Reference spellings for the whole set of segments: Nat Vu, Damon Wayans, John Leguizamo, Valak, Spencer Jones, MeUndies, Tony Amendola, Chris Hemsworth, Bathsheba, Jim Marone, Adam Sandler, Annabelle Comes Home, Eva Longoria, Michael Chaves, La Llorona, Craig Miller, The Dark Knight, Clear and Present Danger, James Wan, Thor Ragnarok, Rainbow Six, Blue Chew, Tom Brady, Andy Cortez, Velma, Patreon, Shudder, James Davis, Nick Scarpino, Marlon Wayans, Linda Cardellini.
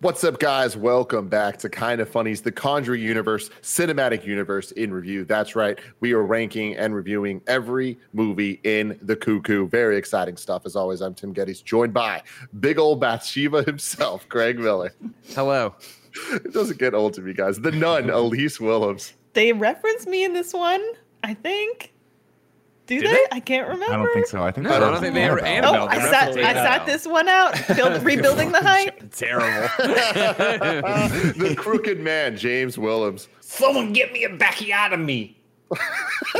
What's up, guys? Welcome back to Kind of Funny's The Conjuring Universe, Cinematic Universe in Review. That's right. We are ranking and reviewing every movie in the cuckoo. Very exciting stuff. As always, I'm Tim Geddes, joined by big old Bathsheba himself, Craig Miller. Hello. It doesn't get old to me, guys. The nun, Elise Willems. They referenced me in this one, I think. Did they? I can't remember. I don't think so. I don't think they ever Annabelle. Oh, I sat this one out, rebuilding the hype. Terrible. The crooked man, James Williams. Someone get me a backiotomy.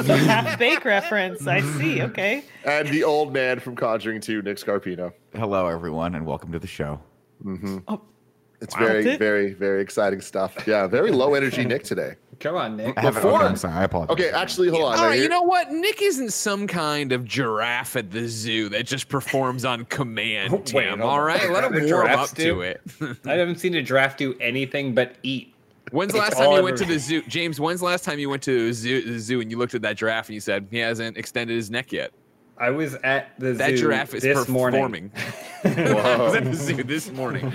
Half-baked reference. I see. Okay. And the old man from Conjuring 2, Nick Scarpino. Hello, everyone, and welcome to the show. Mm-hmm. Oh. It's very, very, very exciting stuff. Yeah, very low energy Nick today. Come on, Nick. I'm sorry. I apologize. Okay, actually, hold on. All right, you know what? Nick isn't some kind of giraffe at the zoo that just performs on command, Tim. All right? Let him warm up to it. I haven't seen a giraffe do anything but eat. When's the last time you went to the zoo? James, when's the last time you went to the zoo and you looked at that giraffe and you said, he hasn't extended his neck yet? I was at the zoo. That giraffe is performing. I was at the zoo this morning.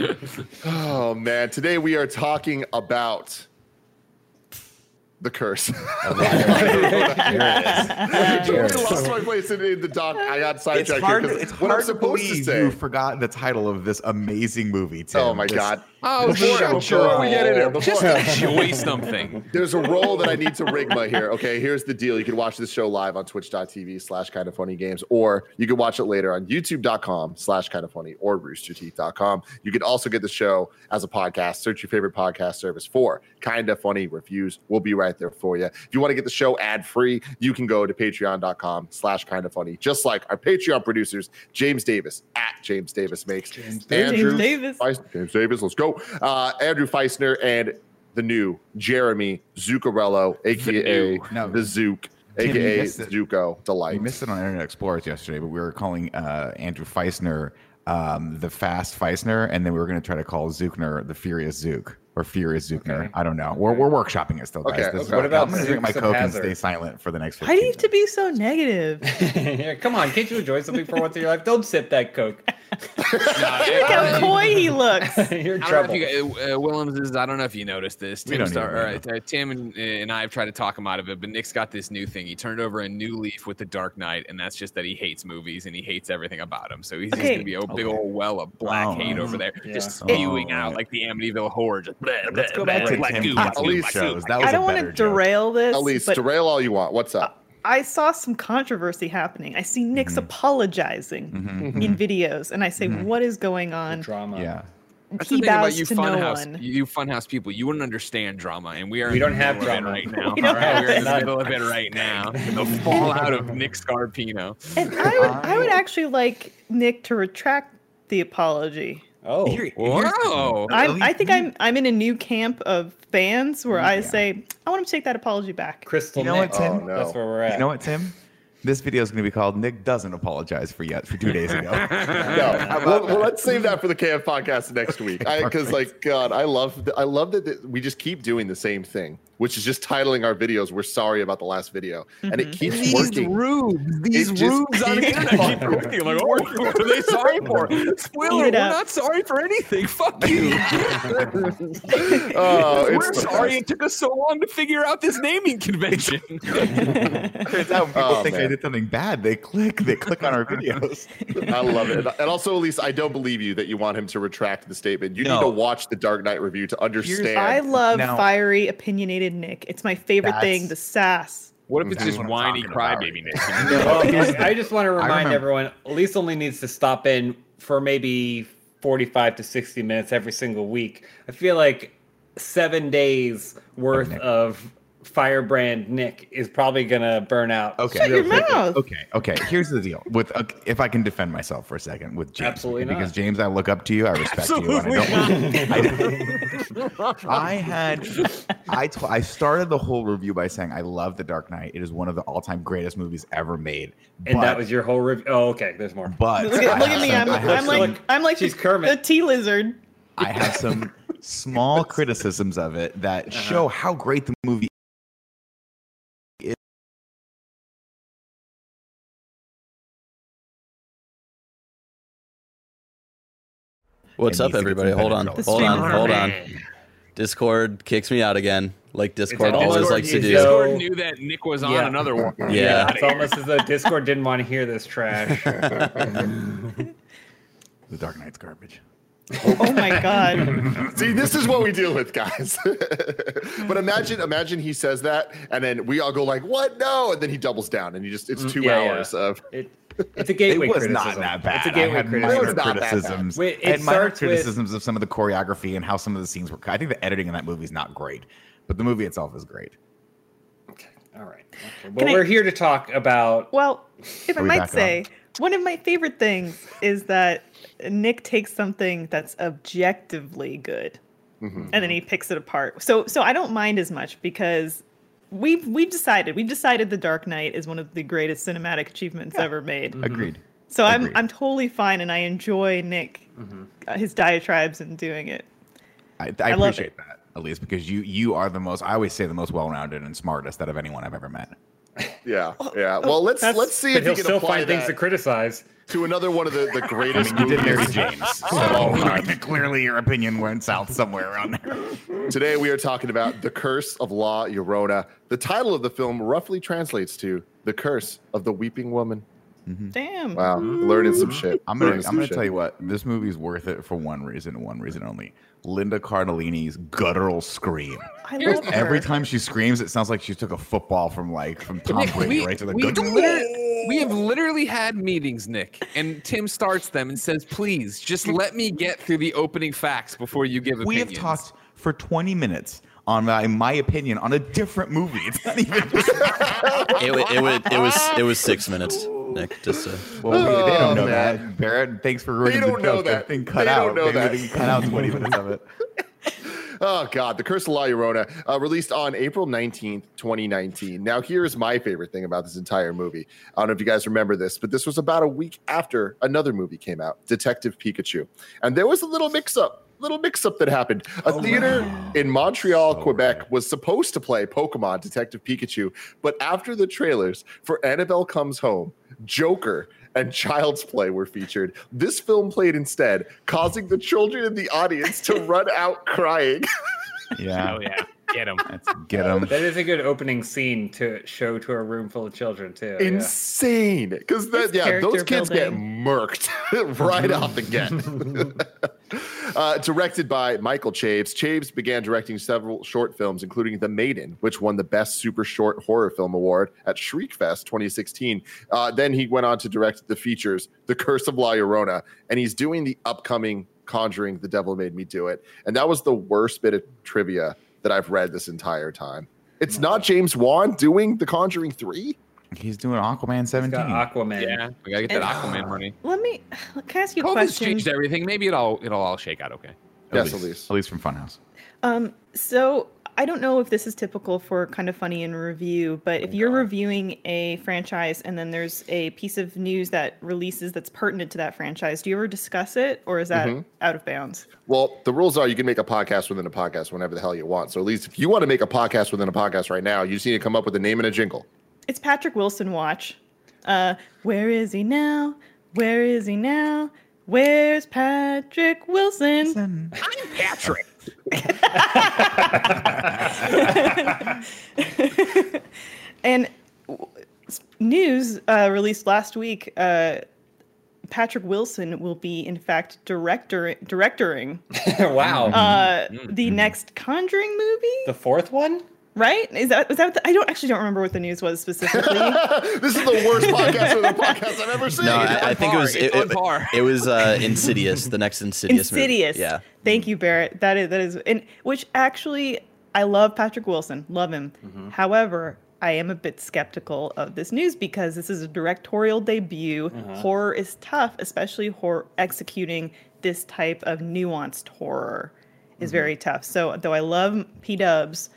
Oh, man. Today we are talking about the curse. I totally lost my place in the doc. I got sidetracked here because what I'm supposed to say. You forgot the title of this amazing movie, Tim. Oh, my God. Oh, sure. We get in there. Just enjoy something. There's a role that I need to rigma here. Okay, here's the deal. You can watch this show live on twitch.tv/kindoffunnygames, or you can watch it later on youtube.com/kindoffunny or roosterteeth.com. You can also get the show as a podcast. Search your favorite podcast service for Kind of Funny Reviews. We'll be right there for you. If you want to get the show ad-free, you can go to patreon.com/kindoffunny, just like our Patreon producers, James Davis, at James Davis Makes. James Davis, let's go. Andrew Feistner and the new Jeremy Zuccarello, aka the Zook, aka Zuko Delight. We missed it on Internet Explorers yesterday, but we were calling Andrew Feistner the Fast Feistner, and then we were going to try to call Zuckner the Furious Zook or Furious Zuckner. Okay. I don't know. We're workshopping it still, guys. Okay. What about I'm going to drink my Coke and stay silent for the next 15 minutes. Why do you have to be so negative? Yeah, come on, can't you enjoy something for once in your life? Don't sip that Coke. Look how coy he looks. You're in trouble. Willems is, I don't know if you noticed this. Tim and I have tried to talk him out of it, but Nick's got this new thing. He turned over a new leaf with The Dark Knight, and that's just that he hates movies and he hates everything about him. So he's just going to be a big old well of black hate over there, just spewing out like the Amityville horror. Just let's go back to Tim's shows. I don't want to derail this. Elise, derail all you want. What's up? I saw some controversy happening. I see Nick's apologizing in videos, and I say, "What is going on?" The drama. Yeah. That's the thing about you funhouse people. You wouldn't understand drama, and we don't have drama right now. We're in the middle of it right now. The fallout of Nick Scarpino. And I would actually like Nick to retract the apology. Oh, wow! I think I'm in a new camp of fans where I say I want to take that apology back. Crystal, you know Nick. What, Tim? Oh, no. That's where we're at. You know what, Tim? This video is going to be called "Nick Doesn't Apologize for 2 days ago." No, well, let's save that for the KF podcast next week because, like, God, I love that we just keep doing the same thing, which is just titling our videos "We're sorry about the last video," and it keeps working. These rubes on the internet keep working. Like, oh, what are they sorry for? Spoiler: we're not sorry for anything. Fuck you. We're sorry it took us so long to figure out this naming convention. Turns out people think I did something bad. They click on our videos. I love it. And also, Elise, I don't believe you that you want him to retract the statement. You need to watch the Dark Knight review to understand. I love fiery, opinionated Nick. It's my favorite thing, the sass. What if it's just whiny crybaby Nick? I just want to remind everyone, Elise only needs to stop in for maybe 45 to 60 minutes every single week. I feel like 7 days worth of firebrand Nick is probably gonna burn out. Okay, shut your mouth. Okay. Here's the deal. With if I can defend myself for a second with James, absolutely not. Because James, I look up to you. I respect you. And I started the whole review by saying I love The Dark Knight. It is one of the all-time greatest movies ever made. And that was your whole review. Oh, okay. There's more. But look at me. I'm like she's Kermit, the tea lizard. I have some small criticisms of it that show how great the movie. What's up, everybody? Hold on. Discord kicks me out again. Like Discord always likes to do. Discord knew that Nick was on another one. Yeah. It's almost as though Discord didn't want to hear this trash. The Dark Knight's garbage. Oh my God. See, this is what we deal with, guys. But imagine he says that, and then we all go like, what? No. And then he doubles down, and he just, it's two hours of... It's a gateway criticism. It was criticism. Not that bad. It's a gateway criticisms. Wait, it and minor criticisms of some of the choreography and how some of the scenes were cut. I think the editing in that movie is not great, but the movie itself is great. Okay. All right. Okay. Well, we're here to talk about... Well, if I might say, one of my favorite things is that Nick takes something that's objectively good, and then he picks it apart. So I don't mind as much because... We've decided The Dark Knight is one of the greatest cinematic achievements ever made. Agreed. So I'm totally fine, and I enjoy Nick, his diatribes, and doing it. I appreciate that, Elise, because you are the most, I always say, the most well-rounded and smartest out of anyone I've ever met. Yeah, yeah. Well, let's see if you can still find things to criticize. To another one of the greatest movies. You did marry James, so clearly your opinion went south somewhere around there. Today we are talking about The Curse of La Llorona. The title of the film roughly translates to The Curse of the Weeping Woman. Damn. Wow, learning some shit. I'm gonna tell you what, this movie's worth it for one reason only. Linda Cardellini's guttural scream. I love her. Every time she screams, it sounds like she took a football from Tom Brady right to the gut. We have literally had meetings, Nick, and Tim starts them and says, "Please, just let me get through the opening facts before you give opinions." We have talked for 20 minutes on my opinion on a different movie. It's not even. It was 6 minutes. Nick, just so. Well, they don't know that. Barrett, thanks for ruining the joke. That thing cut out. They don't know that. They cut out 20 minutes of it. Oh, God. The Curse of La Llorona, released on April 19th, 2019. Now, here's my favorite thing about this entire movie. I don't know if you guys remember this, but this was about a week after another movie came out, Detective Pikachu. And there was a little mix-up that happened. A theater in Montreal, Quebec was supposed to play Pokemon Detective Pikachu, but after the trailers for Annabelle Comes Home, Joker, and Child's Play were featured, this film played instead, causing the children in the audience to run out crying. Yeah. Oh, yeah. Get him. Get him. That is a good opening scene to show to a room full of children, too. Insane. Because those kids get murked right off the get. Directed by Michael Chaves. Chaves began directing several short films, including The Maiden, which won the Best Super Short Horror Film Award at Shriekfest 2016. Then he went on to direct the features The Curse of La Llorona, and he's doing the upcoming Conjuring, The Devil Made Me Do It. And that was the worst bit of trivia that I've read this entire time. It's not James Wan doing The Conjuring 3. He's doing Aquaman 17. Aquaman. Yeah, we gotta get that Aquaman money. Can I ask you a question? COVID's changed everything. Maybe it'll all shake out okay. Yes, at least from Funhouse. So I don't know if this is typical for Kind of Funny in review, but if you're reviewing a franchise and then there's a piece of news that releases that's pertinent to that franchise, do you ever discuss it, or is that out of bounds? Well, the rules are you can make a podcast within a podcast whenever the hell you want. So at least if you want to make a podcast within a podcast right now, you just need to come up with a name and a jingle. It's Patrick Wilson watch. Where is he now? Where is he now? Where's Patrick Wilson? I'm Patrick. And news released last week, Patrick Wilson will be, in fact, directoring. Wow. The next Conjuring movie? The fourth one? Right? Is that I don't remember what the news was specifically. This is the worst podcast I've ever seen. No, I think it was Insidious, the next Insidious movie. Yeah. Thank you, Barrett. That is and which actually I love Patrick Wilson. Love him. However, I am a bit skeptical of this news because this is a directorial debut. Horror is tough, especially executing this type of nuanced horror is very tough. So though I love P-Dubs,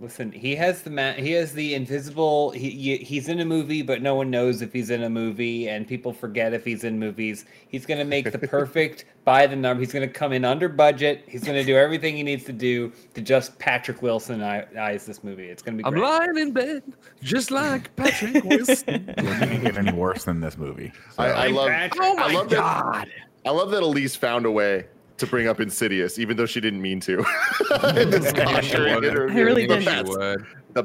listen, he has the invisible. He's in a movie, but no one knows if he's in a movie, and people forget if he's in movies. He's going to make the perfect by the number. He's going to come in under budget. He's going to do everything he needs to do to just Patrick Wilson eyes this movie. It's going to be great. I'm lying in bed, just like Patrick Wilson. It doesn't get any worse than this movie. So I love. Oh my God. I love that Elise found a way to bring up Insidious, even though she didn't mean to. The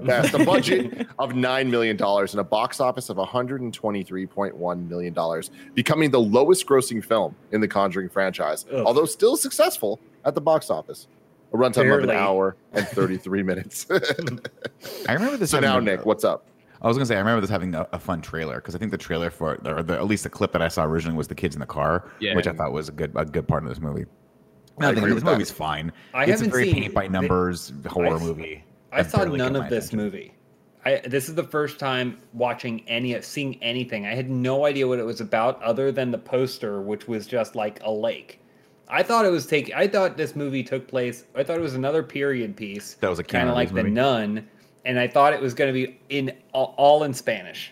best. A budget of $9 million and a box office of $123.1 million, becoming the lowest grossing film in the Conjuring franchise, although still successful at the box office. A runtime of an hour and 33 minutes. I remember this. So now, Nick, what's up? I was going to say, I remember this having a fun trailer, because I think the trailer for it, or at least the clip that I saw originally, was the kids in the car, which I thought was a good part of this movie. I think this movie's fine. It's a very paint-by-numbers horror movie. I saw none of this movie. This is the first time seeing anything. I had no idea what it was about other than the poster, which was just like a lake. I thought this movie took place. I thought it was another period piece. That was a kind of like The Nun. And I thought it was going to be all in Spanish.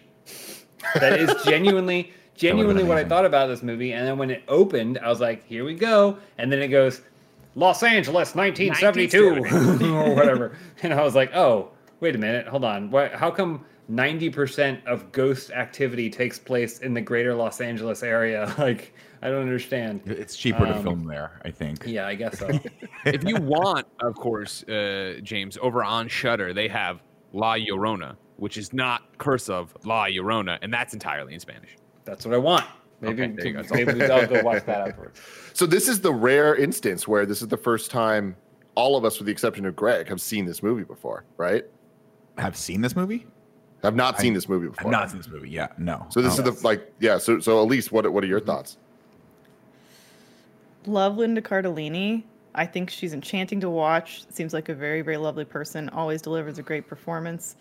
That is genuinely what I thought about this movie. And then when it opened, I was like, here we go. And then it goes, Los Angeles, 1972. Or whatever. And I was like, oh, wait a minute. Hold on. How come 90% of ghost activity takes place in the greater Los Angeles area? Like, I don't understand. It's cheaper to film there, I think. Yeah, I guess so. If you want, of course, James, over on Shudder, they have La Llorona, which is not Curse of La Llorona, and that's entirely in Spanish. That's what I want. Maybe I'll go watch that afterwards. So this is the rare instance where this is the first time all of us, with the exception of Greg, have seen this movie before, right? Have seen this movie? I've not seen this movie before. I've not seen this movie, yeah, no. So this is so Elise, what are your thoughts? Love Linda Cardellini. I think she's enchanting to watch. Seems like a very, very lovely person. Always delivers a great performance.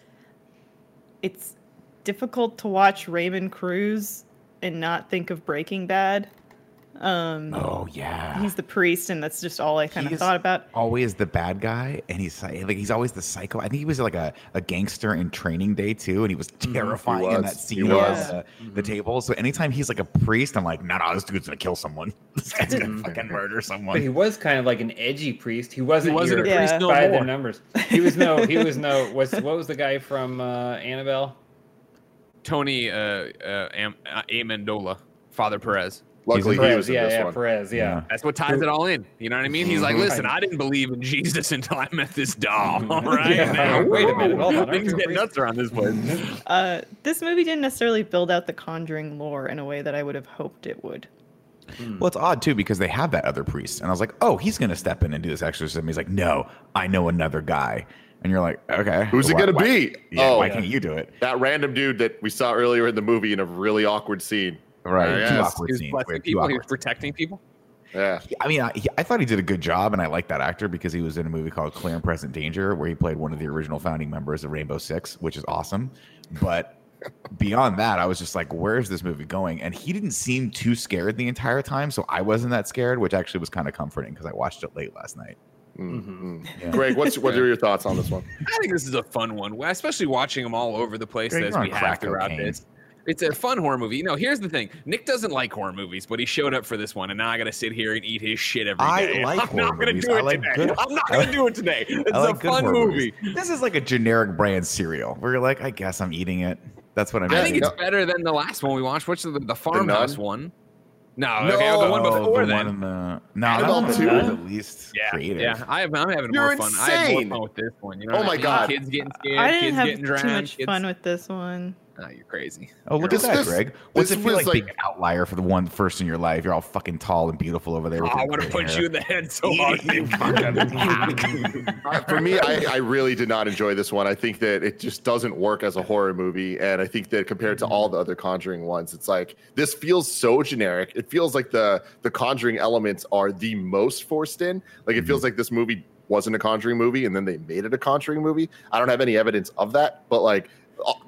It's difficult to watch Raymond Cruz and not think of Breaking Bad. Oh yeah, he's the priest, and that's just all I kind of thought about. Always the bad guy, and he's always the psycho. I think he was like a gangster in Training Day too, and he was terrifying in that scene the table. So anytime he's like a priest, I'm like, no, this dude's gonna kill someone. This guy's gonna fucking murder someone. But he was kind of like an edgy priest. He wasn't a priest by the numbers. He was no. What was the guy from Annabelle? Tony Amendola, Father Perez. Luckily, he was in this one. Perez, yeah. That's what ties it all in. You know what I mean? He's like, listen, I didn't believe in Jesus until I met this doll. All right? Yeah. Man, wait a minute. Hold on. Things get nuts around this place. This movie didn't necessarily build out the Conjuring lore in a way that I would have hoped it would. Well, it's odd, too, because they have that other priest. And I was like, oh, he's going to step in and do this exorcism. He's like, no, I know another guy. And you're like, okay. Who's it going to be? Why can't you do it? That random dude that we saw earlier in the movie in a really awkward scene. Right, he was protecting people. Yeah, I mean, I thought he did a good job, and I like that actor because he was in a movie called Clear and Present Danger, where he played one of the original founding members of Rainbow Six, which is awesome. But beyond that, I was just like, where is this movie going? And he didn't seem too scared the entire time, so I wasn't that scared, which actually was kind of comforting because I watched it late last night. Mm-hmm. Yeah. Greg, what are your thoughts on this one? I think this is a fun one, especially watching them all over the place as we have throughout this. It's a fun horror movie. No, here's the thing. Nick doesn't like horror movies, but he showed up for this one, and now I got to sit here and eat his shit every day. I'm not going to do it today. It's a fun movie. This is like a generic brand cereal where you're like, I guess I'm eating it. That's what I'm eating. I think it's better than the last one we watched, which is the farmhouse one. The one before then. That was at least creative. Yeah, I'm having more fun. I have more fun with this one. You know my God. Kids getting scared. I didn't have too much fun with this one. Oh, you're crazy. Oh, look at that, Greg. What's it feel like being an outlier for the one first in your life? You're all fucking tall and beautiful over there. I want to punch you in the head so hard. For me, I really did not enjoy this one. I think that it just doesn't work as a horror movie. And I think that compared to all the other Conjuring ones, it's like this feels so generic. It feels like the Conjuring elements are the most forced in. Like it feels like this movie wasn't a Conjuring movie and then they made it a Conjuring movie. I don't have any evidence of that, but like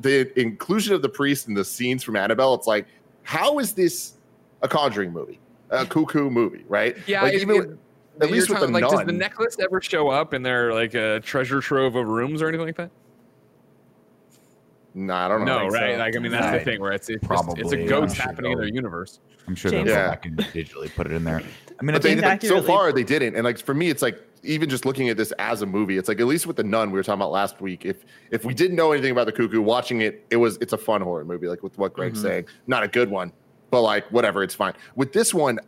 the inclusion of the priest and the scenes from Annabelle, it's like, how is this a Conjuring movie? A cuckoo movie, right? Yeah, like at least with the nun. Does the necklace ever show up in their like a treasure trove of rooms or anything like that? No, I don't know. No, right? So. Like, I mean, that's the thing where it's a ghost happening in their universe. I'm sure they'll can digitally put it in there. I mean, so far they didn't, and like for me, it's like. Even just looking at this as a movie, it's like at least with The Nun we were talking about last week. If we didn't know anything about the cuckoo, watching it, it's a fun horror movie, like with what Greg's saying, not a good one, but like whatever, it's fine. With this one,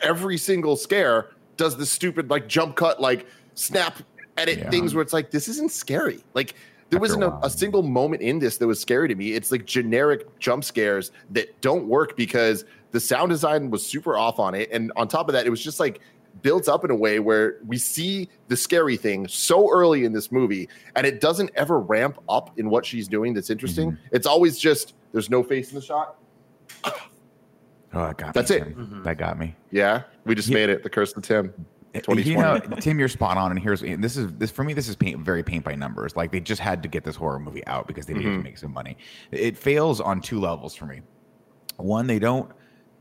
every single scare does this stupid like jump cut, like snap edit things where it's like, this isn't scary. Like there wasn't a single moment in this that was scary to me. It's like generic jump scares that don't work because the sound design was super off on it. And on top of that, it was just like built up in a way where we see the scary thing so early in this movie and it doesn't ever ramp up in what she's doing that's interesting. Mm-hmm. It's always just, there's no face in the shot. Oh, that got That's me, it. Mm-hmm. That got me. Yeah, we just made it. The Curse of Tim. 2020. You know, Tim, you're spot on. And here's this is for me. This is very paint by numbers. Like they just had to get this horror movie out because they needed to make some money. It fails on two levels for me. One,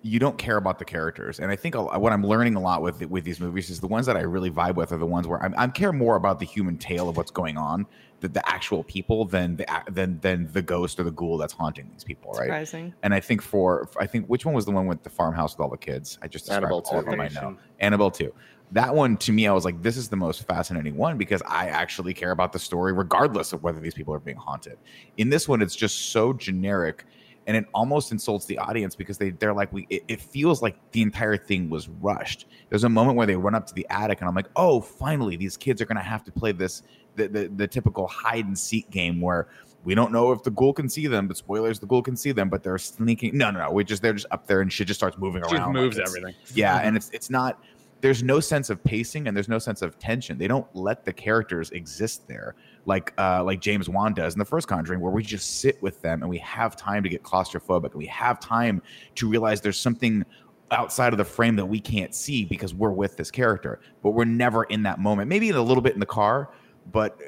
you don't care about the characters, and I think what I'm learning a lot with these movies is the ones that I really vibe with are the ones where I care more about the human tale of what's going on, the actual people, than the ghost or the ghoul that's haunting these people, right? Surprising. And I think which one was the one with the farmhouse with all the kids? I just Annabelle 2. Annabelle 2. That one, to me, I was like, this is the most fascinating one because I actually care about the story regardless of whether these people are being haunted. In this one, it's just so generic and it almost insults the audience because they're like, it feels like the entire thing was rushed. There's a moment where they run up to the attic and I'm like, oh, finally, these kids are going to have to play this, the typical hide-and-seek game where we don't know if the ghoul can see them, but spoilers, the ghoul can see them, but they're sneaking. No, they're just up there and shit just starts moving around. Just moves everything. Yeah, and it's not... There's no sense of pacing and there's no sense of tension. They don't let the characters exist there like James Wan does in the first Conjuring, where we just sit with them and we have time to get claustrophobic and we have time to realize there's something outside of the frame that we can't see because we're with this character. But we're never in that moment. Maybe a little bit in the car, but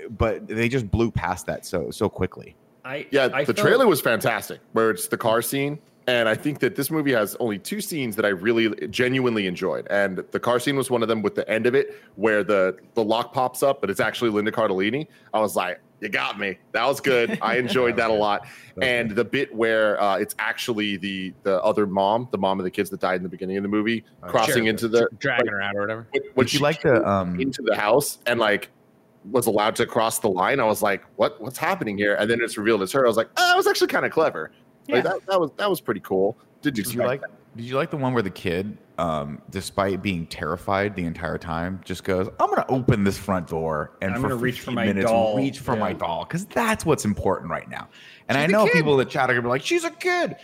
they just blew past that so quickly. The trailer was fantastic, where it's the car scene. And I think that this movie has only two scenes that I really genuinely enjoyed. And the car scene was one of them with the end of it where the lock pops up, but it's actually Linda Cardellini. I was like, you got me. That was good. I enjoyed that a lot. And the bit where it's actually the other mom, the mom of the kids that died in the beginning of the movie, crossing into the... Dragging her out or whatever. When she like the into the house and like was allowed to cross the line, I was like, what's happening here? And then it's revealed it's her. I was like, oh, that was actually kind of clever. Yeah. Like that was pretty cool. Did you like the one where the kid, despite being terrified the entire time, just goes, "I'm gonna open this front door and I'm gonna reach for my doll." Reach for my doll because that's what's important right now. And I know people that chat are gonna be like, "She's a kid."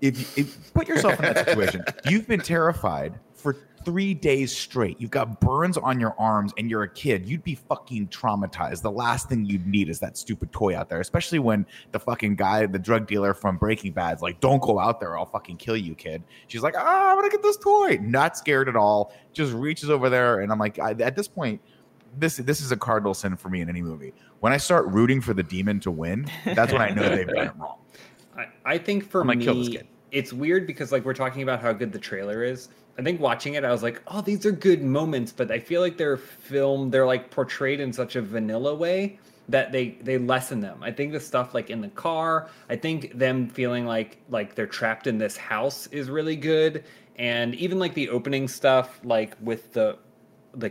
If put yourself in that situation, you've been terrified for 3 days straight. You've got burns on your arms, and you're a kid. You'd be fucking traumatized. The last thing you'd need is that stupid toy out there, especially when the fucking guy, the drug dealer from Breaking Bad's like, "Don't go out there, I'll fucking kill you, kid." She's like, "Ah, I'm gonna get this toy." Not scared at all. Just reaches over there, and I'm like, at this point, this is a cardinal sin for me in any movie. When I start rooting for the demon to win, that's when I know they've done it wrong. I think for me, kill this kid. It's weird because like we're talking about how good the trailer is. I think watching it, I was like, oh, these are good moments, but I feel like they're filmed, they're like portrayed in such a vanilla way that they lessen them. I think the stuff like in the car, I think them feeling like they're trapped in this house is really good. And even like the opening stuff, like with the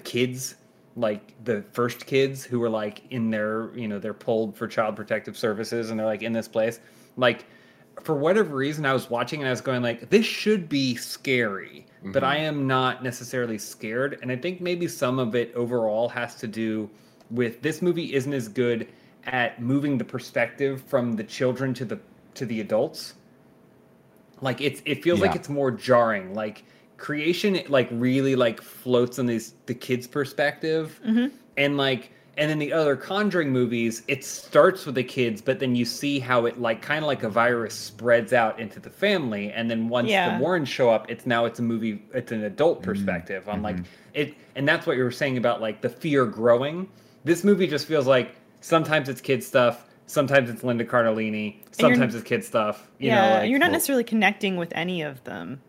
kids, like the first kids who were like in their, you know, they're pulled for child protective services and they're like in this place. Like for whatever reason, I was watching and I was going like, this should be scary. But I am not necessarily scared. And I think maybe some of it overall has to do with this movie isn't as good at moving the perspective from the children to the adults. Like it feels like it's more jarring. Like creation, it like really like floats on the kids' perspective. Mm-hmm. And then the other Conjuring movies, it starts with the kids, but then you see how it like kind of like a virus spreads out into the family. And then once the Warrens show up, it's a movie, it's an adult perspective on like it. And that's what you were saying about like the fear growing. This movie just feels like sometimes it's kid stuff. Sometimes it's Linda Cardellini. Sometimes it's kid stuff. You know, like, you're not necessarily connecting with any of them.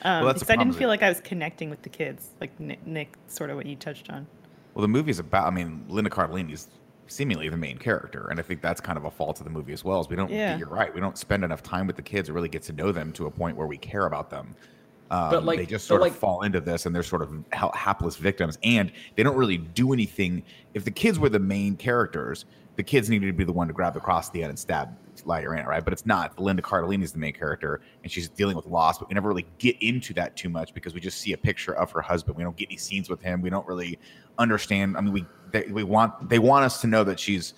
Because I didn't feel like I was connecting with the kids. Like Nick, sort of what you touched on. Well, the movie's about, I mean, Linda Cardellini's seemingly the main character. And I think that's kind of a fault of the movie as well, is we don't, you're right, we don't spend enough time with the kids or really get to know them to a point where we care about them. But like, they just sort of like, fall into this and they're sort of hapless victims. And they don't really do anything. If the kids were the main characters, the kids needed to be the one to grab the cross at the end and stab La Llorona, right? But it's not. Linda Cardellini is the main character, and she's dealing with loss, but we never really get into that too much because we just see a picture of her husband. We don't get any scenes with him. We don't really understand. I mean, they want us to know that she's,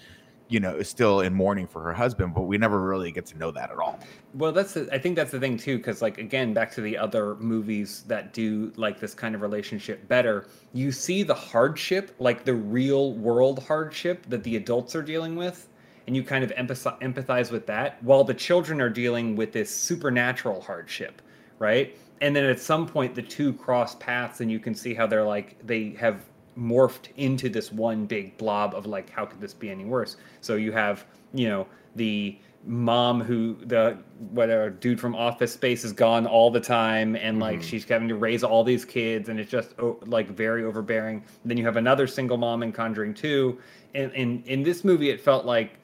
you know, still in mourning for her husband, but we never really get to know that at all. Well, that's the, I think that's the thing too, because like, again, back to the other movies that do like this kind of relationship better, you see the hardship, like the real world hardship that the adults are dealing with, and you kind of empathize with that, while the children are dealing with this supernatural hardship, right? And then at some point the two cross paths, and you can see how they're like, they have morphed into this one big blob of like, how could this be any worse? So you have, you know, the mom who, the whatever dude from Office Space is gone all the time, and like she's having to raise all these kids, and it's just like very overbearing. And then you have another single mom in Conjuring 2, and in this movie it felt like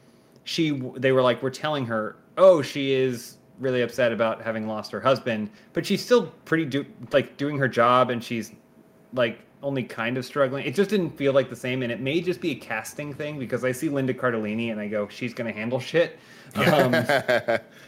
they were like, we're telling her, oh, she is really upset about having lost her husband, but she's still pretty doing her job, and she's like only kind of struggling. It just didn't feel like the same, and it may just be a casting thing, because I see Linda Cardellini and I go, she's gonna handle shit. But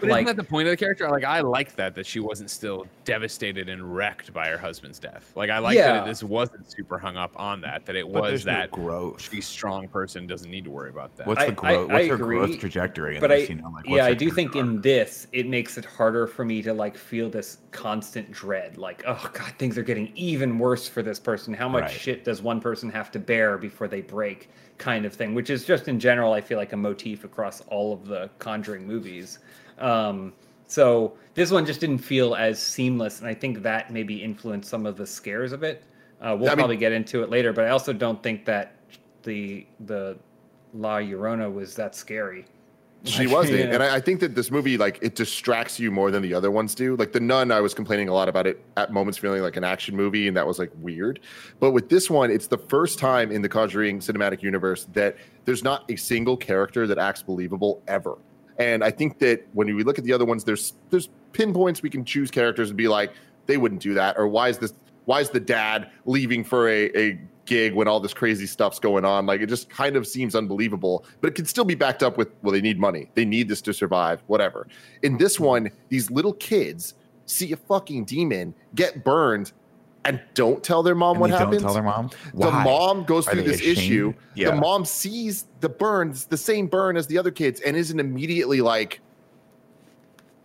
like, isn't that the point of the character? Like, I like that she wasn't still devastated and wrecked by her husband's death. Like, I like that this wasn't super hung up on that. That it was that no growth. She's a strong person, doesn't need to worry about that. What's the growth? What's her growth trajectory? In this, you know, like, yeah, I do think in this it makes it harder for me to like feel this constant dread. Like, oh god, things are getting even worse for this person. How much shit does one person have to bear before they break, kind of thing, which is just in general, I feel like a motif across all of the Conjuring movies. So this one just didn't feel as seamless, and I think that maybe influenced some of the scares of it. Probably get into it later, but I also don't think that the La Llorona was that scary. She wasn't, and I think that this movie, like, it distracts you more than the other ones do. Like The Nun, I was complaining a lot about it at moments feeling like an action movie, and that was like weird. But with this one, it's the first time in the Conjuring cinematic universe that there's not a single character that acts believable ever. And I think that when we look at the other ones, there's pinpoints we can choose characters and be like, they wouldn't do that, or why is the dad leaving for a gig when all this crazy stuff's going on? Like, it just kind of seems unbelievable, but it can still be backed up with, well, they need money, they need this to survive, whatever. In this one, these little kids see a fucking demon, get burned, and don't tell their mom what happens. Don't tell their mom. Why? The mom goes through this issue. Yeah. The mom sees the burns, the same burn as the other kids, and isn't immediately like,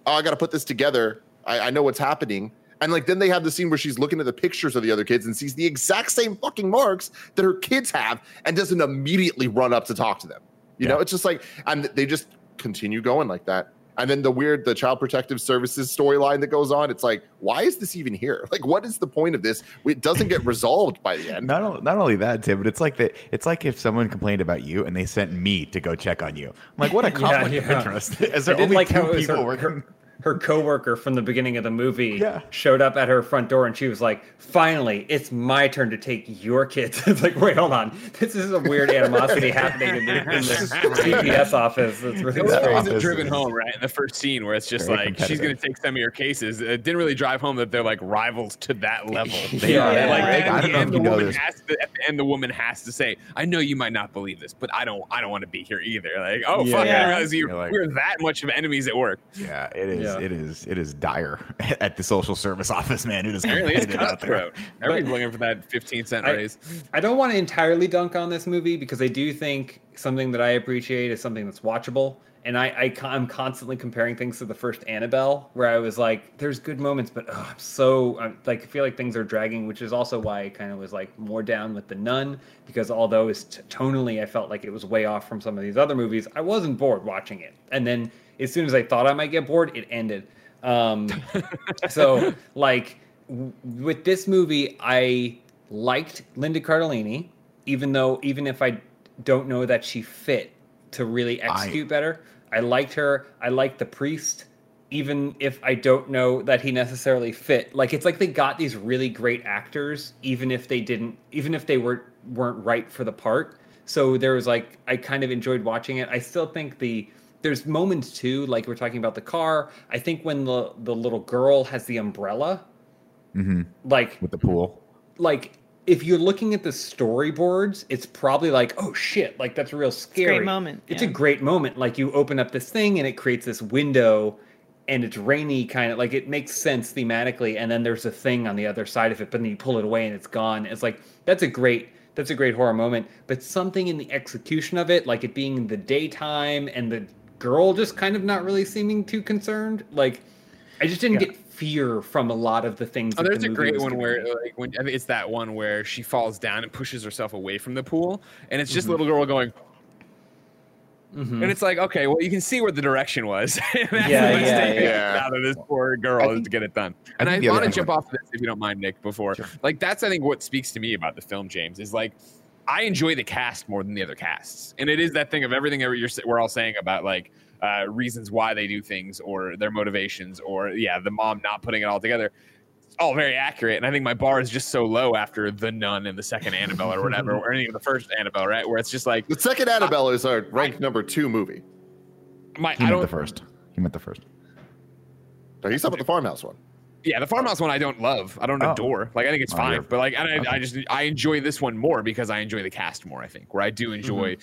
oh, I got to put this together. I know what's happening. And like, then they have the scene where she's looking at the pictures of the other kids and sees the exact same fucking marks that her kids have, and doesn't immediately run up to talk to them. You know, it's just like, and they just continue going like that. And then the Child Protective Services storyline that goes on, it's like, why is this even here? Like, what is the point of this? It doesn't get resolved by the end. Not only that, Tim, but it's like that. It's like if someone complained about you and they sent me to go check on you. I'm like, what a conflict of interest. Is there only like two people working? Her coworker from the beginning of the movie showed up at her front door, and she was like, finally, it's my turn to take your kids. It's like, wait, hold on. This is a weird animosity happening in the CPS office. It's really strange. It's driven home, right, in the first scene where it's just very like, she's going to take some of your cases. It didn't really drive home that they're like rivals to that level. They are. Yeah, like, right? At the end, the woman has to say, I know you might not believe this, but I don't want to be here either. Like, oh, fuck, I realize we're that much of enemies at work. Yeah, it is. Yeah. It is dire at the social service office, man. It is cutthroat. Everybody's looking for that 15-cent raise. I don't want to entirely dunk on this movie, because I do think something that I appreciate is something that's watchable. And I'm constantly comparing things to the first Annabelle, where I was like, there's good moments, but I feel like things are dragging, which is also why I kind of was like more down with The Nun, because although it's tonally, I felt like it was way off from some of these other movies, I wasn't bored watching it. And then as soon as I thought I might get bored, it ended. So like with this movie, I liked Linda Cardellini, even if I don't know that she fit to really execute better. I liked her. I liked the priest, even if I don't know that he necessarily fit. Like, it's like they got these really great actors, even if they weren't right for the part. So there was like, I kind of enjoyed watching it. I still think there's moments too, like we're talking about the car. I think when the little girl has the umbrella, like with the pool, like if you're looking at the storyboards, it's probably like, oh shit, like that's a real scary. It's a great moment. It's a great moment. Like you open up this thing and it creates this window and it's rainy kind of, like it makes sense thematically. And then there's a thing on the other side of it, but then you pull it away and it's gone. It's like, that's a great horror moment. But something in the execution of it, like it being in the daytime and the girl just kind of not really seeming too concerned. Like I just didn't get fear from a lot of the things. Oh, there's a great one where like, when, I mean, it's that one where she falls down and pushes herself away from the pool. And it's just a little girl going. And it's like, okay, well, you can see where the direction was. Out of this poor girl to get it done. And I want to jump off of this, if you don't mind, Nick, before. Sure. Like, that's, I think, what speaks to me about the film, James, is like, I enjoy the cast more than the other casts. And it is that thing of everything that we're all saying about, like, reasons why they do things or their motivations or, the mom not putting it all together. It's all very accurate. And I think my bar is just so low after The Nun and the second Annabelle or whatever, or any of the first Annabelle, right? Where it's just like... The second Annabelle is our ranked number 2 movie. He meant the first. No, he's talking about the farmhouse one. Yeah, the farmhouse one I don't love. I don't adore. Like, I think it's fine. But, like, I enjoy this one more because I enjoy the cast more, I think, where I do enjoy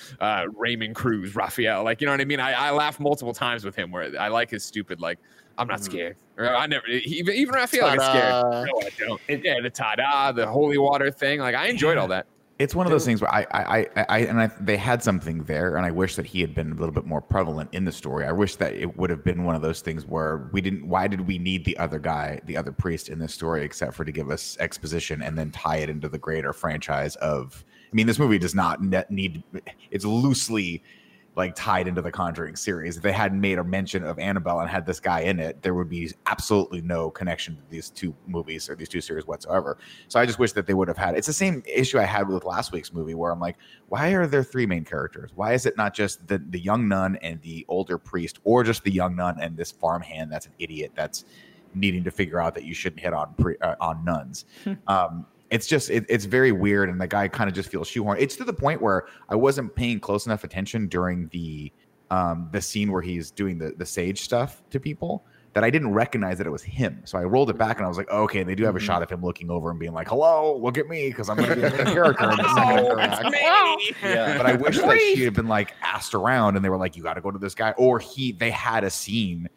Raymond Cruz, Raphael. Like, you know what I mean? I laugh multiple times with him where I like his stupid, like, I'm not scared. Or I never, even Raphael, I'm scared. No, I don't. The ta-da, the holy water thing. Like, I enjoyed all that. It's one of those things where they had something there, and I wish that he had been a little bit more prevalent in the story. I wish that it would have been one of those things where why did we need the other guy, the other priest in this story, except for to give us exposition and then tie it into the greater franchise of, I mean, this movie does not need, it's loosely like tied into the Conjuring series. If they hadn't made a mention of Annabelle and had this guy in it, there would be absolutely no connection to these two movies or these two series whatsoever. So I just wish that they would have had, it's the same issue I had with last week's movie where I'm like, why are there 3 main characters? Why is it not just the young nun and the older priest, or just the young nun and this farmhand that's an idiot that's needing to figure out that you shouldn't hit on nuns? It's just, it's very weird, and the guy kind of just feels shoehorned. It's to the point where I wasn't paying close enough attention during the scene where he's doing the sage stuff to people that I didn't recognize that it was him. So I rolled it back, and I was like, oh, okay, they do have a shot of him looking over and being like, hello, look at me, because I'm going to be a character in the second interaction. But I wish that she had been, like, asked around, and they were like, you got to go to this guy. Or they had a scene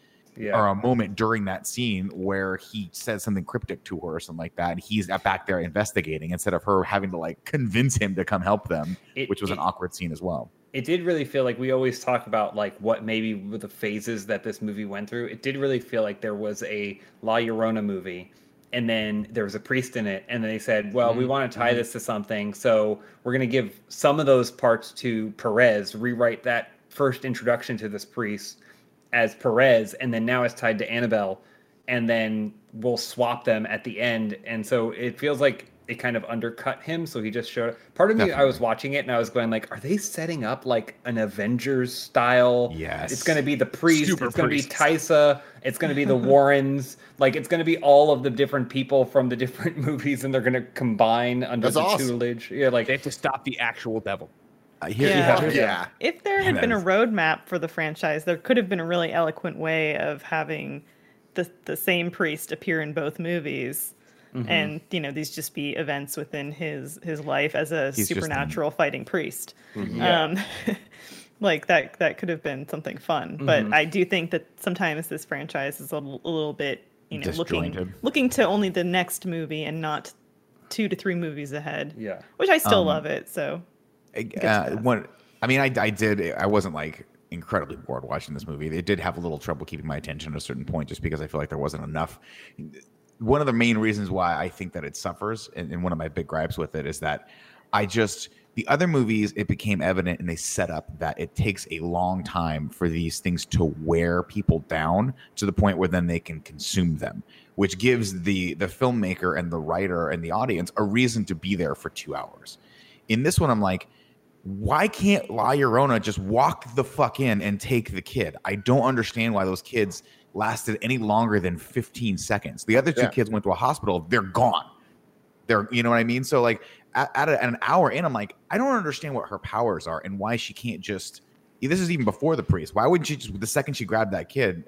or a moment during that scene where he says something cryptic to her or something like that, and he's back there investigating instead of her having to like convince him to come help them, which was an awkward scene as well. It did really feel like, we always talk about like what maybe were the phases that this movie went through. It did really feel like there was a La Llorona movie, and then there was a priest in it, and they said, well, we want to tie this to something, so we're going to give some of those parts to Perez, rewrite that first introduction to this priest as Perez, and then now it's tied to Annabelle, and then we'll swap them at the end. And so it feels like it kind of undercut him, so he just showed up. Part of me, I was watching it, and I was going like, are they setting up like an Avengers style? Yes. It's going to be the priest, it's going to be Tysa, it's going to be the Warrens, like it's going to be all of the different people from the different movies, and they're going to combine under tutelage. Yeah, like they have to stop the actual devil. If there had been a roadmap for the franchise, there could have been a really eloquent way of having the same priest appear in both movies, and you know, these just be events within his life as a supernatural fighting priest. Like that could have been something fun. But I do think that sometimes this franchise is a little bit, you know, looking to only the next movie and not 2 to 3 movies ahead. Yeah, which I still love it so. I wasn't like incredibly bored watching this movie. It did have a little trouble keeping my attention at a certain point, just because I feel like there wasn't enough. One of the main reasons why I think that it suffers, and one of my big gripes with it, is that the other movies, it became evident, and they set up that it takes a long time for these things to wear people down to the point where then they can consume them, which gives the filmmaker and the writer and the audience a reason to be there for 2 hours. In this one, I'm like, why can't La Llorona just walk the fuck in and take the kid? I don't understand why those kids lasted any longer than 15 seconds. The other 2 kids went to a hospital. They're gone. You know what I mean? So like at an hour in, I'm like, I don't understand what her powers are and why she can't just, this is even before the priest. Why wouldn't she just, the second she grabbed that kid,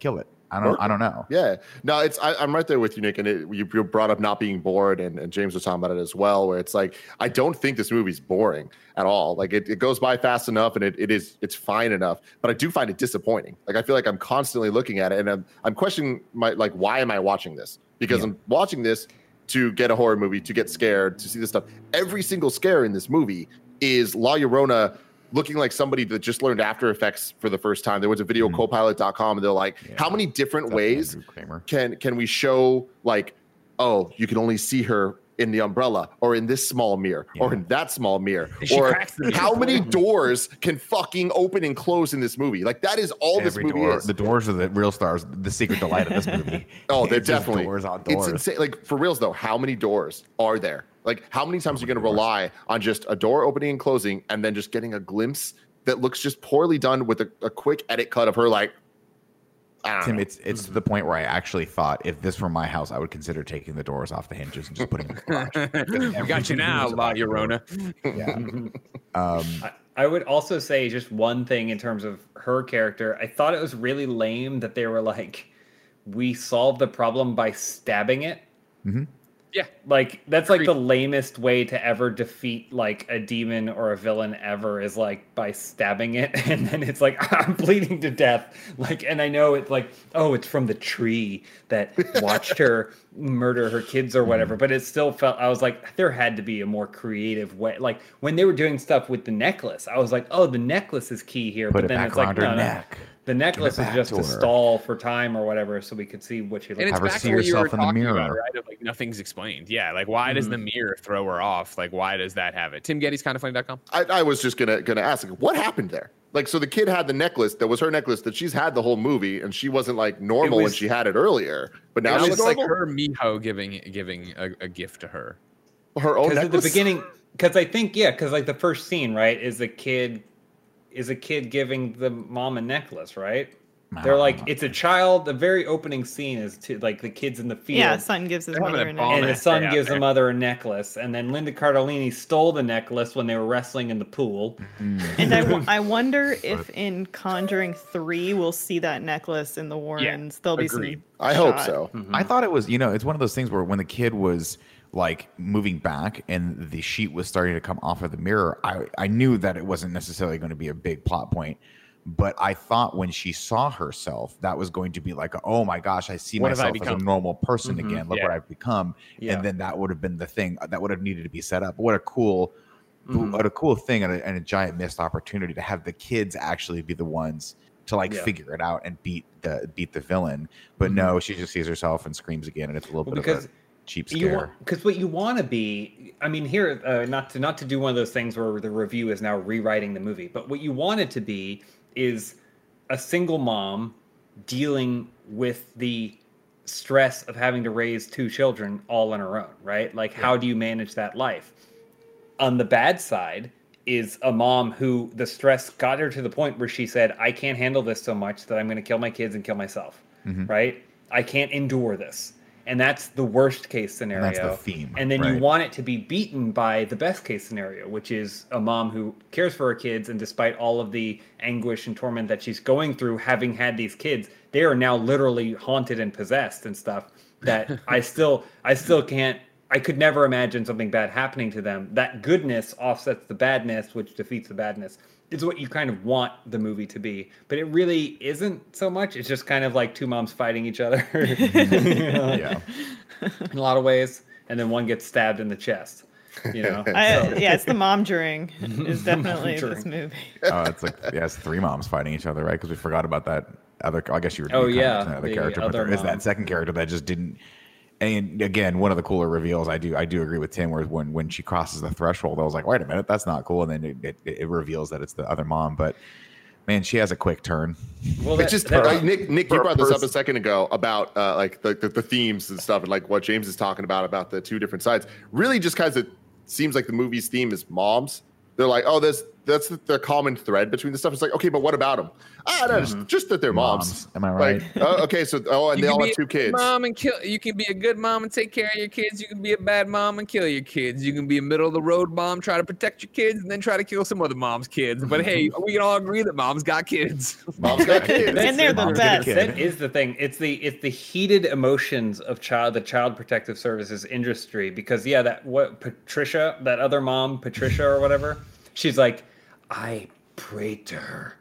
kill it? I don't know. Yeah, no, it's I'm right there with you, Nick. And you brought up not being bored, and James was talking about it as well, where it's like, I don't think this movie's boring at all. Like it goes by fast enough, and it's fine enough. But I do find it disappointing. Like I feel like I'm constantly looking at it, and I'm questioning my, like, why am I watching this? Because I'm watching this to get a horror movie, to get scared, to see this stuff. Every single scare in this movie is La Llorona looking like somebody that just learned After Effects for the first time. There was a video, copilot.com, and they're like, how many different ways can we show, like, oh, you can only see her in the umbrella, or in this small mirror, or in that small mirror, or how many doors can fucking open and close in this movie? Like, that is all this movie is. The doors are the real stars, the secret delight of this movie. Oh, they're definitely doors on doors. It's insane. Like, for reals though, how many doors are there? Like, how many times are you going to rely on just a door opening and closing, and then just getting a glimpse that looks just poorly done with a quick edit cut of her, like, Tim, it's to the point where I actually thought, if this were my house, I would consider taking the doors off the hinges and just putting them in the garage. I've got you now, La Llorona. Yeah. I would also say just one thing in terms of her character. I thought it was really lame that they were like, we solved the problem by stabbing it. Mm-hmm. Yeah, like that's like the lamest way to ever defeat like a demon or a villain ever, is like by stabbing it, and then it's like, I'm bleeding to death. Like, and I know it's like, oh, it's from the tree that watched her murder her kids or whatever, but it still felt, I was like, there had to be a more creative way. Like when they were doing stuff with the necklace, I was like, oh, the necklace is key here. Put but then it's like, no, neck. The necklace is just to stall for time or whatever, so we could see what she looks like. And it's back to where you were talking about, right? Of like, nothing's explained. Yeah, like, why does the mirror throw her off? Like, why does that have it? Tim Geddes, kindoffunny.com. I was just gonna ask, like, what happened there? Like, so the kid had the necklace that was her necklace that she's had the whole movie, and she wasn't like normal when she had it earlier, but now she's like her Miho giving a gift to her. Her own necklace? At the beginning, because I think because like the first scene, right, is the kid. Is a kid giving the mom a necklace, right? They're like, it's a child. The very opening scene is to like the kids in the field. Yeah, son gives his mother a necklace. And the son gives the mother a necklace. And then Linda Cardellini stole the necklace when they were wrestling in the pool. And I wonder if in Conjuring 3 we'll see that necklace in the Warrens. There'll be some. I hope so. I thought it was, you know, it's one of those things where when the kid was like moving back and the sheet was starting to come off of the mirror, I knew that it wasn't necessarily going to be a big plot point, but I thought when she saw herself, that was going to be like, oh my gosh, I see myself as a normal person again. Look what I've become. Yeah. And then that would have been the thing that would have needed to be set up. What a cool, thing, and a giant missed opportunity to have the kids actually be the ones to like figure it out and beat the villain. But no, she just sees herself and screams again, and it's a little bit of a cheap scare. Because what you want to be, I mean, here, not to do one of those things where the review is now rewriting the movie, but what you want it to be is a single mom dealing with the stress of having to raise two children all on her own, right? Like, how do you manage that life? On the bad side is a mom who the stress got her to the point where she said, I can't handle this so much that I'm going to kill my kids and kill myself, right? I can't endure this. And that's the worst case scenario. And that's the theme. And then you want it to be beaten by the best case scenario, which is a mom who cares for her kids. And despite all of the anguish and torment that she's going through, having had these kids, they are now literally haunted and possessed and stuff that I still can't, I could never imagine something bad happening to them. That goodness offsets the badness, which defeats the badness. It's what you kind of want the movie to be, but it really isn't so much. It's just kind of like two moms fighting each other in a lot of ways. And then one gets stabbed in the chest, you know? It's the mom during is definitely this movie. It's like, it's three moms fighting each other, right? Cause we forgot about that other, I guess you were the other character, is that second character that just didn't. And again, one of the cooler reveals, I do agree with Tim, where when she crosses the threshold, I was like, wait a minute, that's not cool. And then it reveals that it's the other mom. But man, she has a quick turn. Well, Nick, you brought this up a second ago about like the themes and stuff, and like what James is talking about the two different sides. Really, just kind of seems like the movie's theme is moms. They're like, oh, this that's the common thread between the stuff. It's like, okay, but what about them? Ah, no, just that they're moms. Am I right? Like, okay, so and they all have two kids. Mom and kill. You can be a good mom and take care of your kids. You can be a bad mom and kill your kids. You can be a middle of the road mom, try to protect your kids, and then try to kill some other mom's kids. But hey, we can all agree that moms got kids. Moms got kids, and they're the best. That is the thing. It's the heated emotions of the child protective services industry, because that other mom, Patricia or whatever. She's like, I prayed to her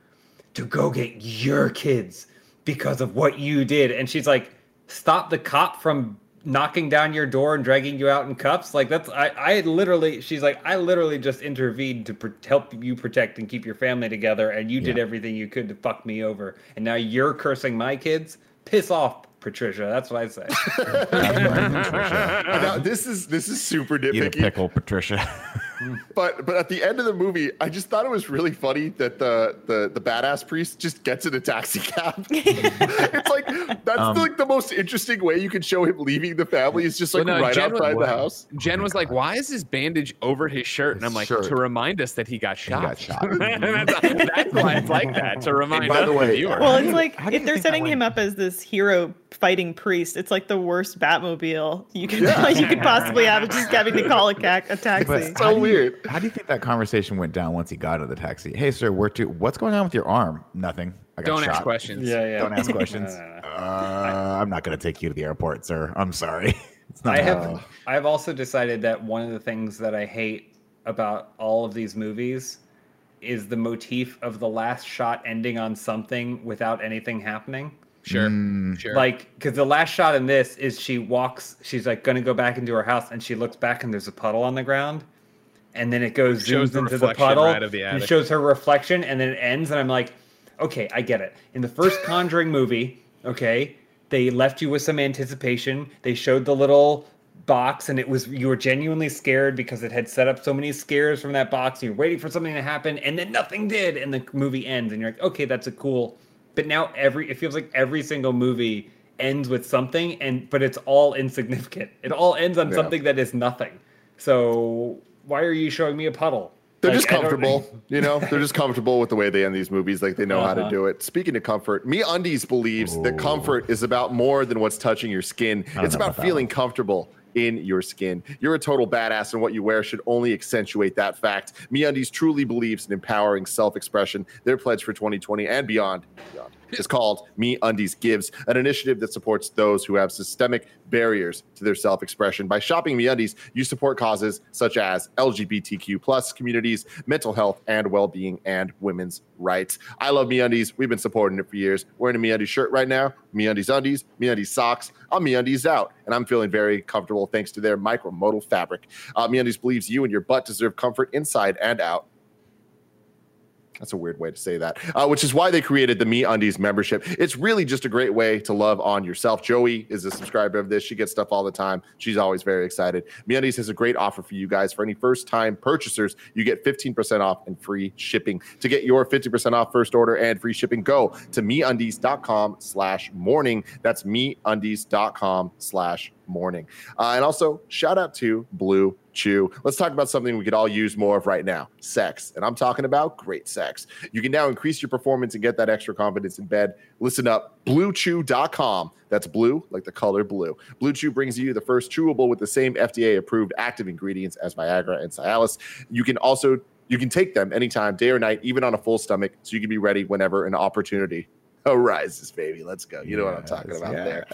to go get your kids because of what you did. And she's like, stop the cop from knocking down your door and dragging you out in cuffs. Like, that's, she's like, I literally just intervened to help you protect and keep your family together. And you did everything you could to fuck me over. And now you're cursing my kids? Piss off, Patricia. That's what I say. Now, this is super nitpicky. Eat a pickle, Patricia. But at the end of the movie, I just thought it was really funny that the badass priest just gets in a taxi cab. It's like, that's like the most interesting way you can show him leaving the family. It's just like, well, no, right outside the house. Jen was like, why is his bandage over his shirt? And I'm like, to remind us that he got shot. That's why it's like that, to remind us. By the way, well, it's like, if they're setting him up as this hero fighting priest, it's like the worst Batmobile you could you could possibly have. Just having to call a taxi. It's so weird. How do you think that conversation went down once he got out of the taxi? Hey, sir, what's going on with your arm? Nothing. I got shot. Don't ask questions. Yeah. Don't ask questions. I'm not going to take you to the airport, sir. I'm sorry. I've also decided that one of the things that I hate about all of these movies is the motif of the last shot ending on something without anything happening. Sure. Like, because the last shot in this is she's like going to go back into her house, and she looks back and there's a puddle on the ground. And then it zooms into the puddle, right, the and it shows her reflection, and then it ends. And I'm like, okay, I get it. In the first Conjuring movie, they left you with some anticipation. They showed the little box, and you were genuinely scared because it had set up so many scares from that box. And you're waiting for something to happen, and then nothing did, and the movie ends. And you're like, okay, that's a cool. But now it feels like every single movie ends with something, but it's all insignificant. It all ends on something that is nothing. So. Why are you showing me a puddle? They're just comfortable, They're just comfortable with the way they end these movies. Like, they know how to do it. Speaking of comfort, MeUndies believes that comfort is about more than what's touching your skin. It's about feeling comfortable in your skin. You're a total badass, and what you wear should only accentuate that fact. MeUndies truly believes in empowering self-expression. Their pledge for 2020 and beyond. It's called MeUndies Gives, an initiative that supports those who have systemic barriers to their self-expression. By shopping MeUndies, you support causes such as LGBTQ+ communities, mental health and well-being, and women's rights. I love MeUndies. We've been supporting it for years. Wearing a MeUndies shirt right now, MeUndies undies, MeUndies socks. I'm MeUndies out, and I'm feeling very comfortable thanks to their micromodal fabric. MeUndies believes you and your butt deserve comfort inside and out. That's a weird way to say that, which is why they created the MeUndies membership. It's really just a great way to love on yourself. Joey is a subscriber of this. She gets stuff all the time. She's always very excited. MeUndies has a great offer for you guys. For any first-time purchasers, you get 15% off and free shipping. To get your 50% off first order and free shipping, go to MeUndies.com/morning. That's MeUndies.com/morning. And also, shout out to Blue Chew. Let's talk about something we could all use more of right now: sex. And I'm talking about great sex. You can now increase your performance and get that extra confidence in bed. Listen up, BlueChew.com. That's blue, like the color blue. Blue Chew brings you the first chewable with the same FDA-approved active ingredients as Viagra and Cialis. You can take them anytime, day or night, even on a full stomach, so you can be ready whenever an opportunity arises, baby. Let's go. You know what I'm talking about there.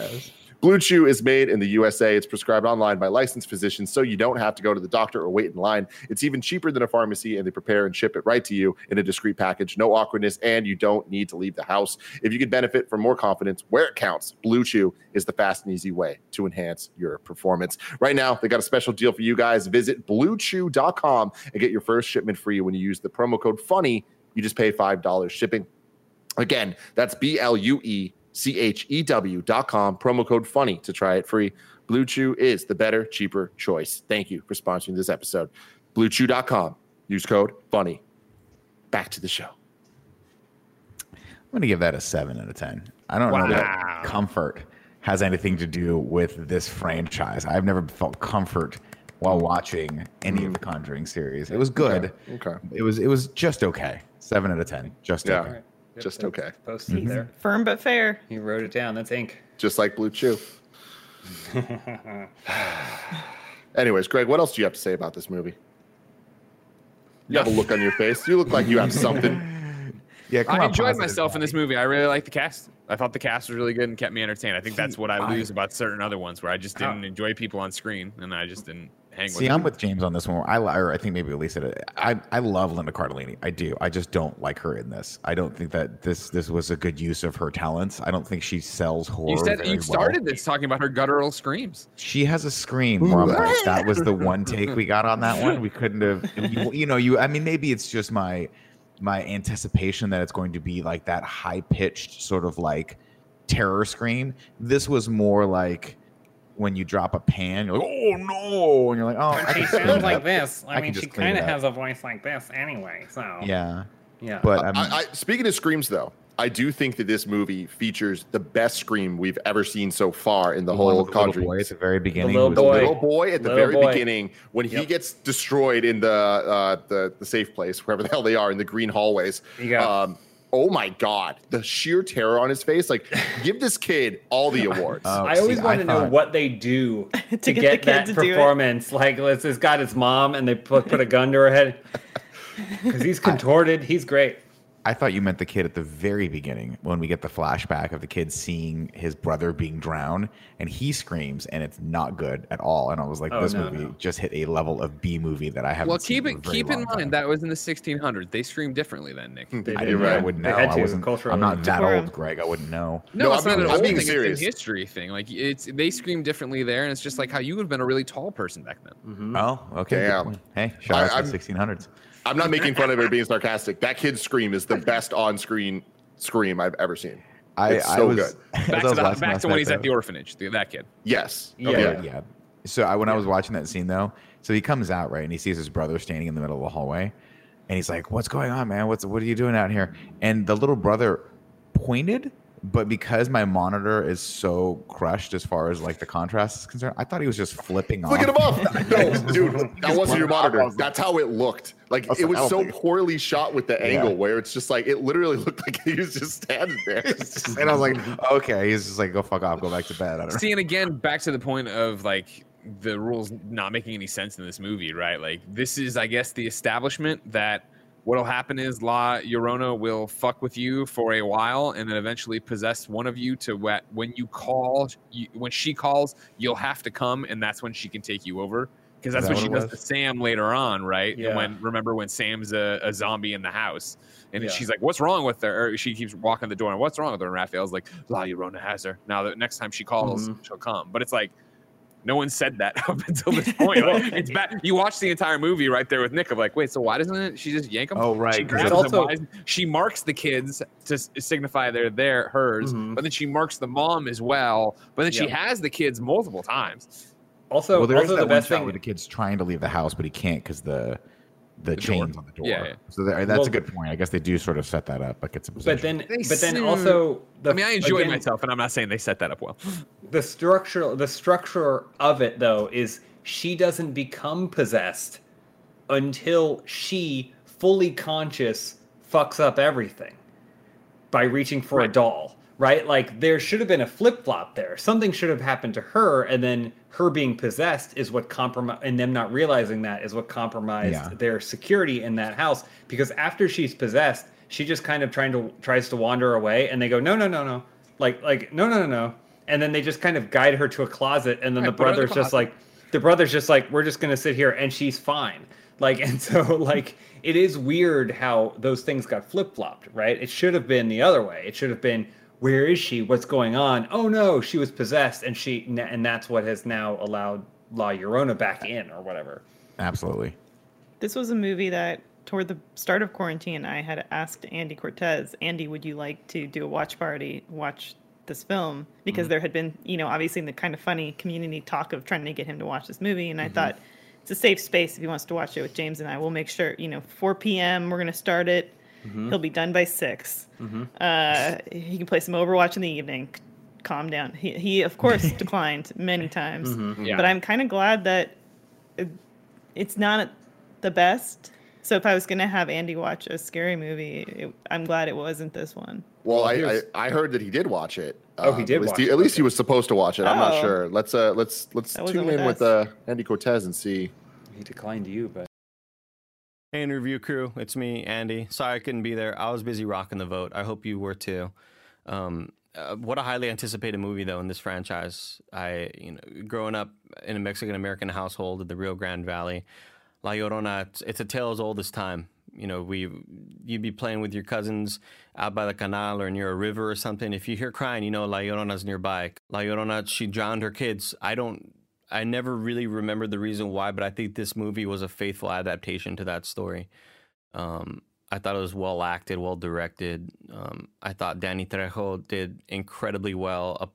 Blue Chew is made in the USA. It's prescribed online by licensed physicians, so you don't have to go to the doctor or wait in line. It's even cheaper than a pharmacy, and they prepare and ship it right to you in a discreet package. No awkwardness, and you don't need to leave the house. If you could benefit from more confidence where it counts, Blue Chew is the fast and easy way to enhance your performance. Right now, they got a special deal for you guys. Visit BlueChew.com and get your first shipment free when you use the promo code FUNNY. You just pay $5 shipping. Again, that's BlueChew.com, promo code FUNNY to try it free. Blue Chew is the better, cheaper choice. Thank you for sponsoring this episode. BlueChew.com, use code FUNNY. Back to the show. I'm going to give that a 7 out of 10. I don't know that comfort has anything to do with this franchise. I've never felt comfort while watching any of the Conjuring series. It was good. Okay. It was just okay. 7 out of 10. Just okay. Right. Just okay. Posted there. Firm but fair. You wrote it down. That's ink. Just like Blue Chew. Anyways, Greg, what else do you have to say about this movie? You have a look on your face. You look like you have something. Yeah, I enjoyed myself in this movie. I really liked the cast. I thought the cast was really good and kept me entertained. I think that's what I lose about certain other ones where I just didn't enjoy people on screen and I just didn't hang with them. See, I'm with James on this one. Or I think maybe Elise said it. I love Linda Cardellini. I do. I just don't like her in this. I don't think that this was a good use of her talents. I don't think she sells horror. You said you started this talking about her guttural screams. She has a scream. That was the one take we got on that one. We couldn't have. I mean, maybe it's just my anticipation that it's going to be like that high-pitched sort of like terror scream. This was more like when you drop a pan, you're like, oh no, and you're like, oh. But she sounds like this. I mean, she kind of has a voice like this anyway, so. Yeah. But I speaking of screams, though, I do think that this movie features the best scream we've ever seen so far in the whole Conjuring. At the very beginning, the little boy at the very beginning, when he gets destroyed in the safe place, wherever the hell they are, in the green hallways. Oh my God, the sheer terror on his face! Like, give this kid all the awards. I always want to know what they do to get that performance. Like, it's got his mom, and they put a gun to her head because he's contorted. He's great. I thought you meant the kid at the very beginning when we get the flashback of the kid seeing his brother being drowned and he screams and it's not good at all. And I was like, this movie just hit a level of B movie that I haven't seen. Well, keep in mind that was in the 1600s. They screamed differently then, Nick. I wouldn't know. I'm not that old, Greg. I wouldn't know. No, it's not an old thing. It's a history thing. Like they screamed differently there, and it's just like how you would have been a really tall person back then. Mm-hmm. Oh, okay. Yeah. Hey, shout out to the 1600s. I'm not making fun of her being sarcastic. That kid's scream is the best on-screen scream I've ever seen. It's so good. Back to when he's at the orphanage, that kid. Yes. Okay. Yeah. So when I was watching that scene, though, so he comes out, right, and he sees his brother standing in the middle of the hallway, and he's like, what's going on, man? What are you doing out here? And the little brother pointed, but because my monitor is so crushed as far as like the contrast is concerned, I thought he was just flipping off. Look at him off. No, dude, that wasn't your monitor. That's how it looked. Like it was so poorly shot with the angle where it's just like it literally looked like he was just standing there. And I was like, okay, he's just like, go fuck off, go back to bed. I don't know. See, and again, back to the point of like the rules not making any sense in this movie, right? Like this is, I guess, the establishment that. What'll happen is La Llorona will fuck with you for a while and then eventually possess one of you to when she calls, you'll have to come, and that's when she can take you over. Because that's what she does to Sam later on, right? Yeah. Remember when Sam's a zombie in the house, and she's like, "What's wrong with her?" Or she keeps walking the door, and "What's wrong with her?" And Raphael's like, "La Llorona has her. Now the next time she calls, she'll come." But it's like. No one said that up until this point. Like, it's bad. You watch the entire movie right there with Nick. I'm like, wait, so why doesn't she just yank them? Oh, right. She grabs them. She marks the kids to signify they're hers, but then she marks the mom as well. But then she has the kids multiple times. Also, there's the best thing with the kids trying to leave the house, but he can't because the chains on the door. Yeah. So that's a good point. I guess they do sort of set that up. Like it's a but then also, I enjoyed myself, and I'm not saying they set that up well. The structure of it though is she doesn't become possessed until she fully conscious fucks up everything by reaching for a doll. Right? Like there should have been a flip-flop there. Something should have happened to her, and then her being possessed is what compromised, and them not realizing that is what compromised their security in that house. Because after she's possessed, she just kind of tries to wander away, and they go, no. Like no. And then they just kind of guide her to a closet, and then the brother's just like, we're just gonna sit here, and she's fine. Like, and so like it is weird how those things got flip-flopped, right? It should have been the other way. It should have been, where is she? What's going on? Oh no, she was possessed, and that's what has now allowed La Llorona back in, or whatever. Absolutely. This was a movie that, toward the start of quarantine, I had asked Andy Cortez, Andy, would you like to do a watch party, watch this film? Because there had been, obviously in the Kind of Funny community, talk of trying to get him to watch this movie, and I thought it's a safe space if he wants to watch it with James and I. We'll make sure, 4 p.m. we're going to start it. He'll be done by 6. He can play some Overwatch in the evening. Calm down. He of course declined many times. But I'm kind of glad that it's not the best. So if I was going to have Andy watch a scary movie, I'm glad it wasn't this one. Well, I heard that he did watch it. Oh, he did. At least he was supposed to watch it. I'm not sure. Let's tune in with Andy Cortez and see. He declined you, but. Hey, interview crew, it's me, Andy. Sorry I couldn't be there. I was busy rocking the vote. I hope you were too. What a highly anticipated movie, though, in this franchise. Growing up in a Mexican-American household in the Rio Grande Valley, La Llorona, it's a tale as old as time. You know, you'd be playing with your cousins out by the canal or near a river or something. If you hear crying, you know La Llorona's nearby. La Llorona, she drowned her kids. I never really remembered the reason why, but I think this movie was a faithful adaptation to that story. I thought it was well acted, well directed. I thought Danny Trejo did incredibly well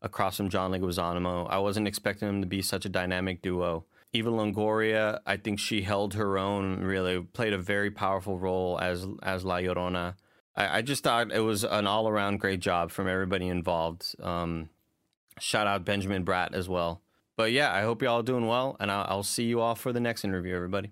across from John Leguizamo. I wasn't expecting him to be such a dynamic duo. Eva Longoria, I think she held her own, really played a very powerful role as La Llorona. I just thought it was an all-around great job from everybody involved. Shout out Benjamin Bratt as well. But yeah, I hope y'all are doing well, and I'll see you all for the next interview, everybody.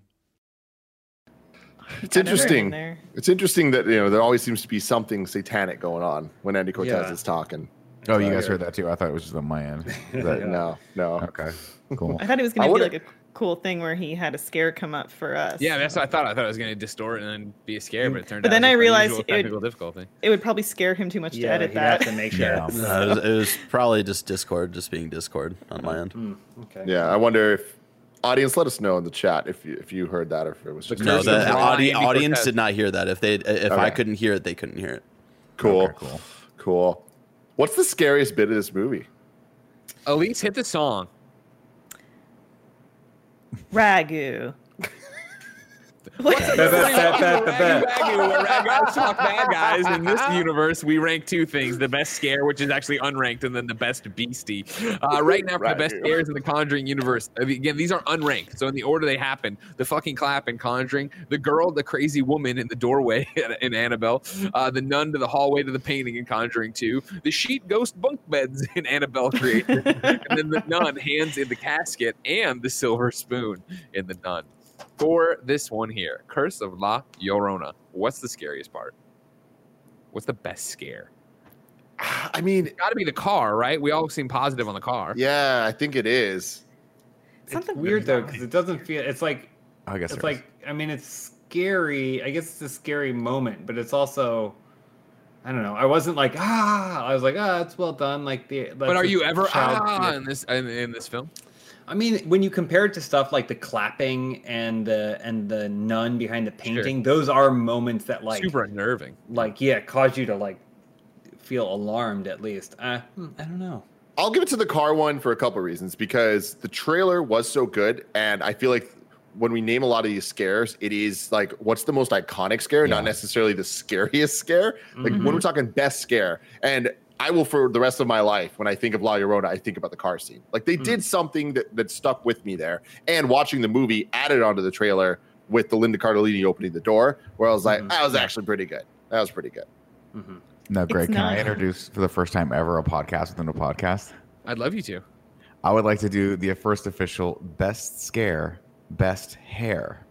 It's interesting. It's interesting that there always seems to be something satanic going on when Andy Cortez is talking. Oh, you guys heard that too? I thought it was just on my end. No. Okay, cool. I thought it was going to be like a cool thing where he had a scare come up for us. Yeah, that's what I thought. I thought it was going to distort and then be a scare, but it turned out. But then I realized it would probably scare him too much to edit that. To make sure. It was probably just Discord, just being Discord on my end. Mm-hmm. Okay. Yeah, I wonder if audience, let us know in the chat if you heard that or if it was just the audience did not hear that. If I couldn't hear it, they couldn't hear it. Cool, okay, cool. What's the scariest bit of this movie? Elise, hit the song. Ragu. Ragu talk bad guys. In this universe, we rank two things: the best scare, which is actually unranked, and then the best beastie. Right now, for the best scares in the Conjuring universe, again, these are unranked, so in the order they happen: the fucking clap in Conjuring, the girl, the crazy woman in the doorway in Annabelle, the nun to the hallway to the painting in Conjuring 2, the sheet ghost bunk beds in Annabelle Creation, and then the nun hands in the casket, and the silver spoon in the nun. For this one here, Curse of La Llorona, what's the scariest part? What's the best scare? I mean, it's got to be the car, right? We all seem positive on the car. Yeah, I think it is. It's weird though, because it doesn't feel. It's like, I guess it's like. I mean, it's scary. I guess it's a scary moment, but it's also. I don't know. I wasn't like I was like it's well done. Like the. But are you ever in this film? I mean, when you compare it to stuff like the clapping and the nun behind the painting, those are moments that like super unnerving. Like, yeah, cause you to like feel alarmed at least. I don't know. I'll give it to the car one for a couple of reasons, because the trailer was so good, and I feel like when we name a lot of these scares, it is like what's the most iconic scare, not necessarily the scariest scare. Like when we're talking best scare, and I will, for the rest of my life, when I think of La Llorona, I think about the car scene. Like, they did something that stuck with me there. And watching the movie added onto the trailer with the Linda Cardellini opening the door, where I was like, that was actually pretty good. That was pretty good. Mm-hmm. No, Greg, can I introduce for the first time ever a podcast within a podcast? I'd love you to. I would like to do the first official Best Scare, Best Hair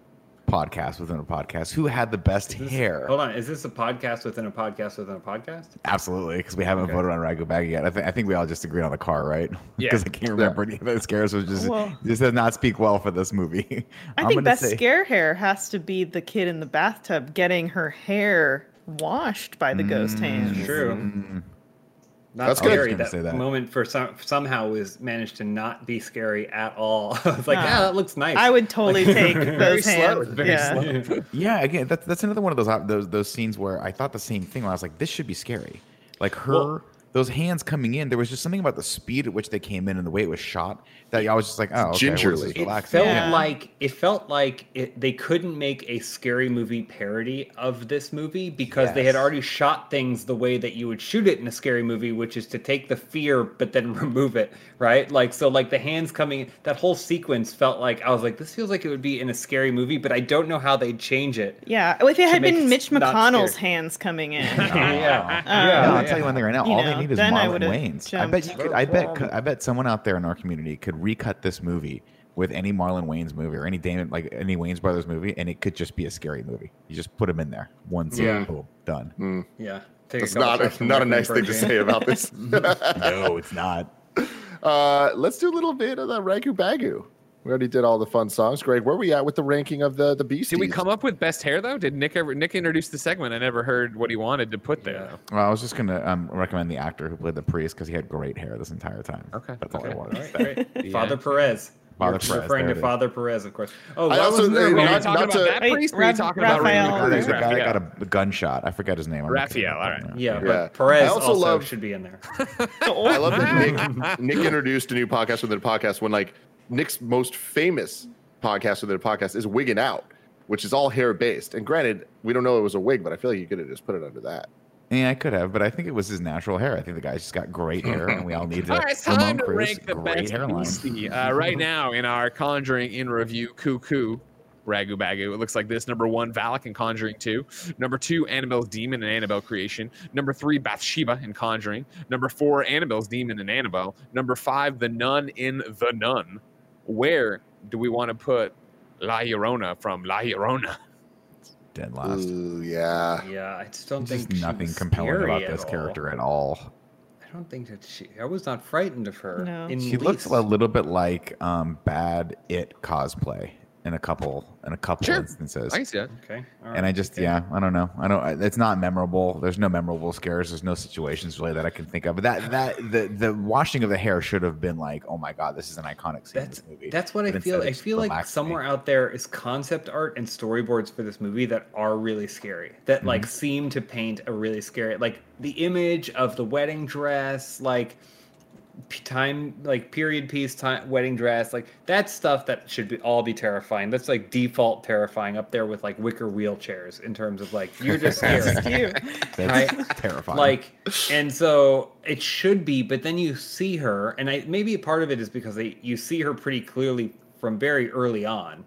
podcast within a podcast. Who had the best hair? Hold on, is this a podcast within a podcast within a podcast? Absolutely, because we haven't voted on Ragu Bag yet. I think we all just agreed on the car, right? Yeah. Because I can't remember any of those scares. Was just does not speak well for this movie. I think best scare hair has to be the kid in the bathtub getting her hair washed by the ghost hands. True. Not that's scary. That moment for somehow was managed to not be scary at all. I was like, yeah, that looks nice. I would totally take those hands. Very slow. Yeah, again, that's another one of those scenes where I thought the same thing. When I was like, this should be scary. Like those hands coming in, there was just something about the speed at which they came in and the way it was shot that I was just like, oh, okay, gingerly. It felt like they couldn't make a scary movie parody of this movie because they had already shot things the way that you would shoot it in a scary movie, which is to take the fear but then remove it, right? Like, so like the hands coming in, that whole sequence felt like, I was like, this feels like it would be in a scary movie, but I don't know how they'd change it. Yeah, if it had been Mitch McConnell's hands coming in. I'll tell you one thing right now. Is Marlon Wayans. I bet someone out there in our community could recut this movie with any Marlon Wayans movie or any Damon, like any Wayans Brothers movie, and it could just be a scary movie. You just put them in there. One scene, boom, done. Mm. Yeah. It's not a nice thing to say about this. No, it's not. Let's do a little bit of the Ragu Bagu. We already did all the fun songs. Greg, where are we at with the ranking of the Beasties? Did we come up with best hair though? Did Nick introduced the segment? I never heard what he wanted to put there. Yeah. Well, I was just gonna recommend the actor who played the priest because he had great hair this entire time. Okay, that's all I wanted. All right, great. Father Perez. Referring to Father Perez, of course. Oh, I also talking about Raymond Cruz, the guy that got a gunshot. I forget his name. Raphael. All right. Yeah, but Perez also should be in there. I love that Nick introduced a new podcast within a podcast when like. Nick's most famous podcast within a podcast is Wiggin' Out, which is all hair based. And granted, we don't know it was a wig, but I feel like you could have just put it under that. Yeah, I could have, but I think it was his natural hair. I think the guy's just got great hair, and we all need to. All right, it's time to rank the best beastie right now in our Conjuring in review. Cuckoo, Ragu Bagu. It looks like this: number one, Valak in Conjuring 2. Number two, Annabelle's Demon and Annabelle Creation. Number three, Bathsheba in Conjuring. Number four, Annabelle's Demon and Annabelle. Number five, The Nun in The Nun. Where do we want to put La Llorona from La Llorona? It's dead last. Ooh, yeah. Yeah, I just don't think there's nothing compelling about this character at all. I don't think that I was not frightened of her. No. She looks a little bit like bad It cosplay in a couple instances. I see that. Okay. All right. And I just I don't know. It's not memorable. There's no memorable scares. There's no situations really that I can think of. But the washing of the hair should have been like, "Oh my god, this is an iconic scene in this movie." That's what I feel. I feel like somewhere out there is concept art and storyboards for this movie that are really scary. That like seem to paint a really scary, like the image of the wedding dress, like time, like period piece time wedding dress, like that stuff that should be all be terrifying. That's like default terrifying up there with like wicker wheelchairs in terms of like you're just scared. That's terrifying. Like, and so it should be, but then you see her, and maybe part of it is because you see her pretty clearly from very early on.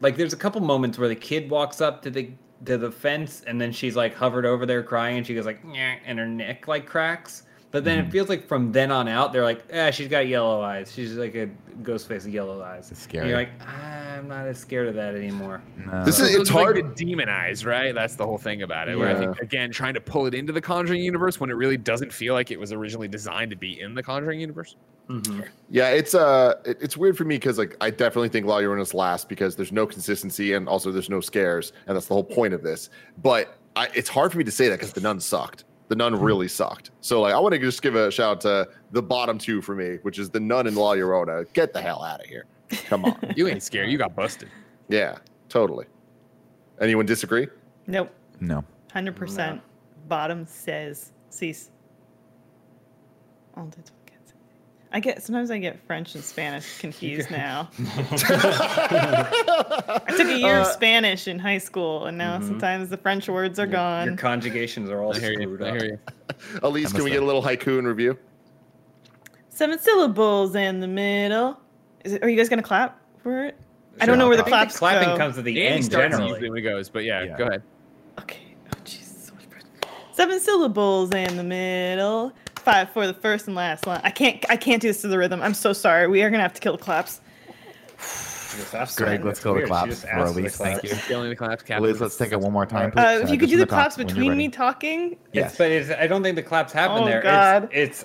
Like there's a couple moments where the kid walks up to the fence, and then she's like hovered over there crying, and she goes like, and her neck like cracks. But then it feels like from then on out, they're like, she's got yellow eyes. She's like a ghost face with yellow eyes. It's scary. And you're like, I'm not as scared of that anymore. No. It's hard to demonize, right? That's the whole thing about it. Yeah. Where I think, again, trying to pull it into the Conjuring universe when it really doesn't feel like it was originally designed to be in the Conjuring universe. Mm-hmm. Yeah, it's weird for me because like I definitely think La Llorona's last because there's no consistency and also there's no scares, and that's the whole point of this. But it's hard for me to say that because The Nun sucked. The Nun really sucked. So like I want to just give a shout out to the bottom two for me, which is The Nun and La Llorona. Get the hell out of here. Come on. You ain't scared. You got busted. Yeah, totally. Anyone disagree? Nope. No. 100%. No. Bottom says cease. Sometimes I get French and Spanish confused now. I took a year of Spanish in high school, and now sometimes the French words are gone. Your conjugations are all screwed up. I hear you. Elise, can we get a little haiku in review? 7 syllables in the middle. Are you guys going to clap for it? Sure, I don't know where the claps go. Clapping comes at the end generally. It goes, but yeah, go ahead. Okay. Oh, Jesus. So much pressure. 7 syllables in the middle. 5 for the first and last line. I can't do this to the rhythm. I'm so sorry. We are gonna have to kill the claps. Greg, let's kill the claps for Elise. Thank you. Killing the claps, Elise. Let's take it one more time. If you could do the claps between me talking. Yes, but I don't think the claps happen there. Oh God! Is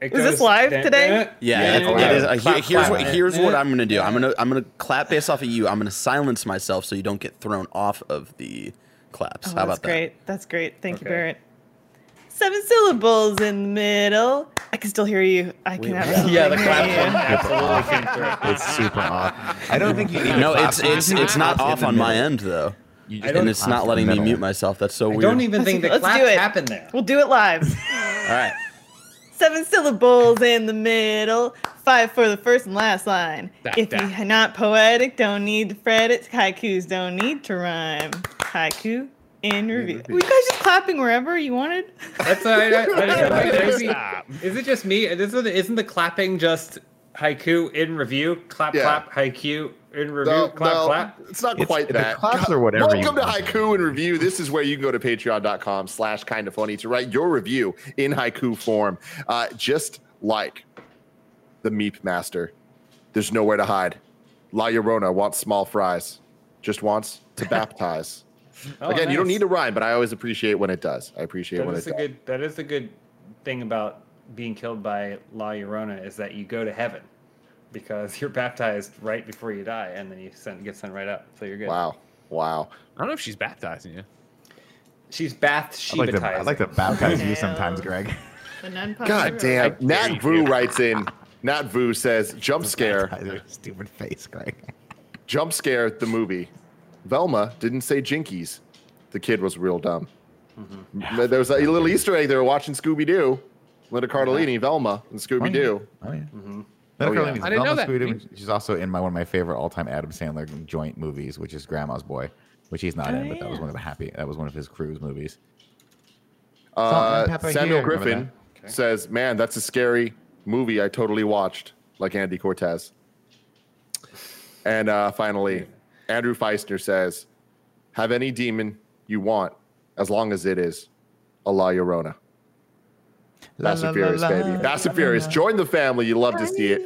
this live today? Yeah, it is. Here's what I'm gonna do. I'm gonna clap based off of you. I'm gonna silence myself so you don't get thrown off of the claps. How about that? That's great. That's great. Thank you, Barrett. 7 syllables in the middle. I can still hear you. I can absolutely hear you. Yeah, the clap absolutely came through. It's super off. I don't think you need to. No, it's not off on my end, though. And it's not letting me mute myself. That's so weird. I don't even think the claps happened there. We'll do it live. All right. 7 syllables in the middle. 5 for the first and last line. If you're not poetic, don't need to fret it. Haikus don't need to rhyme. Haiku. In review. Were you guys just clapping wherever you wanted? That's all right. Is it just me? Isn't the clapping just haiku in review? Clap, clap, haiku in review, clap. It's not quite that. Claps or whatever. Welcome to Haiku in Review. This is where you can go to patreon.com/kindoffunny to write your review in haiku form. Just like the Meep Master, there's nowhere to hide. La Llorona wants small fries, just wants to baptize. Oh, again, nice. You don't need to rhyme, but I always appreciate when it does. I appreciate that when it does. Good, that is a good thing about being killed by La Llorona, is that you go to heaven because you're baptized right before you die, and then you get sent right up. So you're good. Wow. Wow. I don't know if she's baptizing you. She's Bathsheba-tizing. I'd like to baptize you sometimes, Greg. God damn. Nat Vu writes in. Nat Vu says, jump scare. Stupid face, Greg. Jump scare the movie. Velma didn't say jinkies. The kid was real dumb. Mm-hmm. There was a little Easter egg. They were watching Scooby-Doo. Linda Cardellini, Velma, and Scooby-Doo. Oh, yeah. Mm-hmm. Oh, yeah. I didn't know that. She's also in one of my favorite all-time Adam Sandler joint movies, which is Grandma's Boy, which he's not in, but that was one of the that was one of his Cruise movies. Samuel Griffin says, "Man, that's a scary movie. I totally watched, like Andy Cortez." And finally, Andrew Feistner says, "Have any demon you want, as long as it is a La Llorona." Fast and Furious, baby. Fast and Furious. Join the family. You love to see it.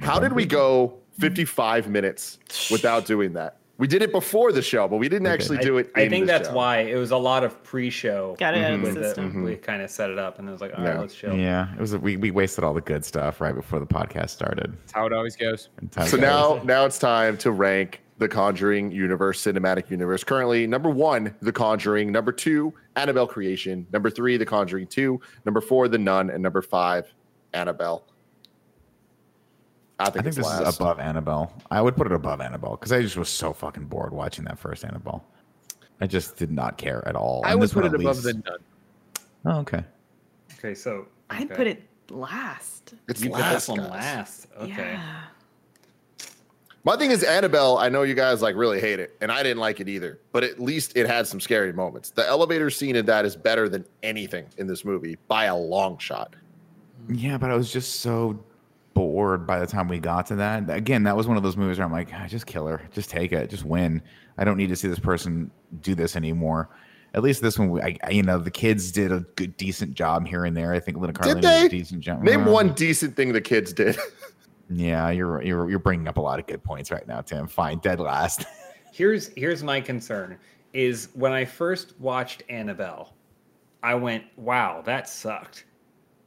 How did we go 55 minutes without doing that? We did it before the show, but we didn't actually do it. I think that's why it was a lot of pre-show. Got it out of the system. We kind of set it up, and it was like, all right, let's chill. Yeah, it was. We wasted all the good stuff right before the podcast started. That's how it always goes. So now it's time to rank the Conjuring universe, cinematic universe. Currently, number 1, The Conjuring. Number 2, Annabelle Creation. Number 3, The Conjuring 2. Number 4, The Nun. And number 5, Annabelle. I think this is above Annabelle. I would put it above Annabelle because I just was so fucking bored watching that first Annabelle. I just did not care at all. I would put it above The Nun. Oh, okay. Okay, so I'd put it last. You put this one last. Okay. Yeah. My thing is Annabelle, I know you guys really hate it, and I didn't like it either, but at least it had some scary moments. The elevator scene in that is better than anything in this movie by a long shot. Yeah, but I was just so bored by the time we got to that. Again, that was one of those movies where I'm like, just kill her. Just take it. Just win. I don't need to see this person do this anymore. At least this one, the kids did a good, decent job here and there. I think Linda Cardellini did a decent job. Name one decent thing the kids did. Yeah, you're bringing up a lot of good points right now, Tim. Fine, dead last. Here's my concern is when I first watched Annabelle, I went, "Wow, that sucked."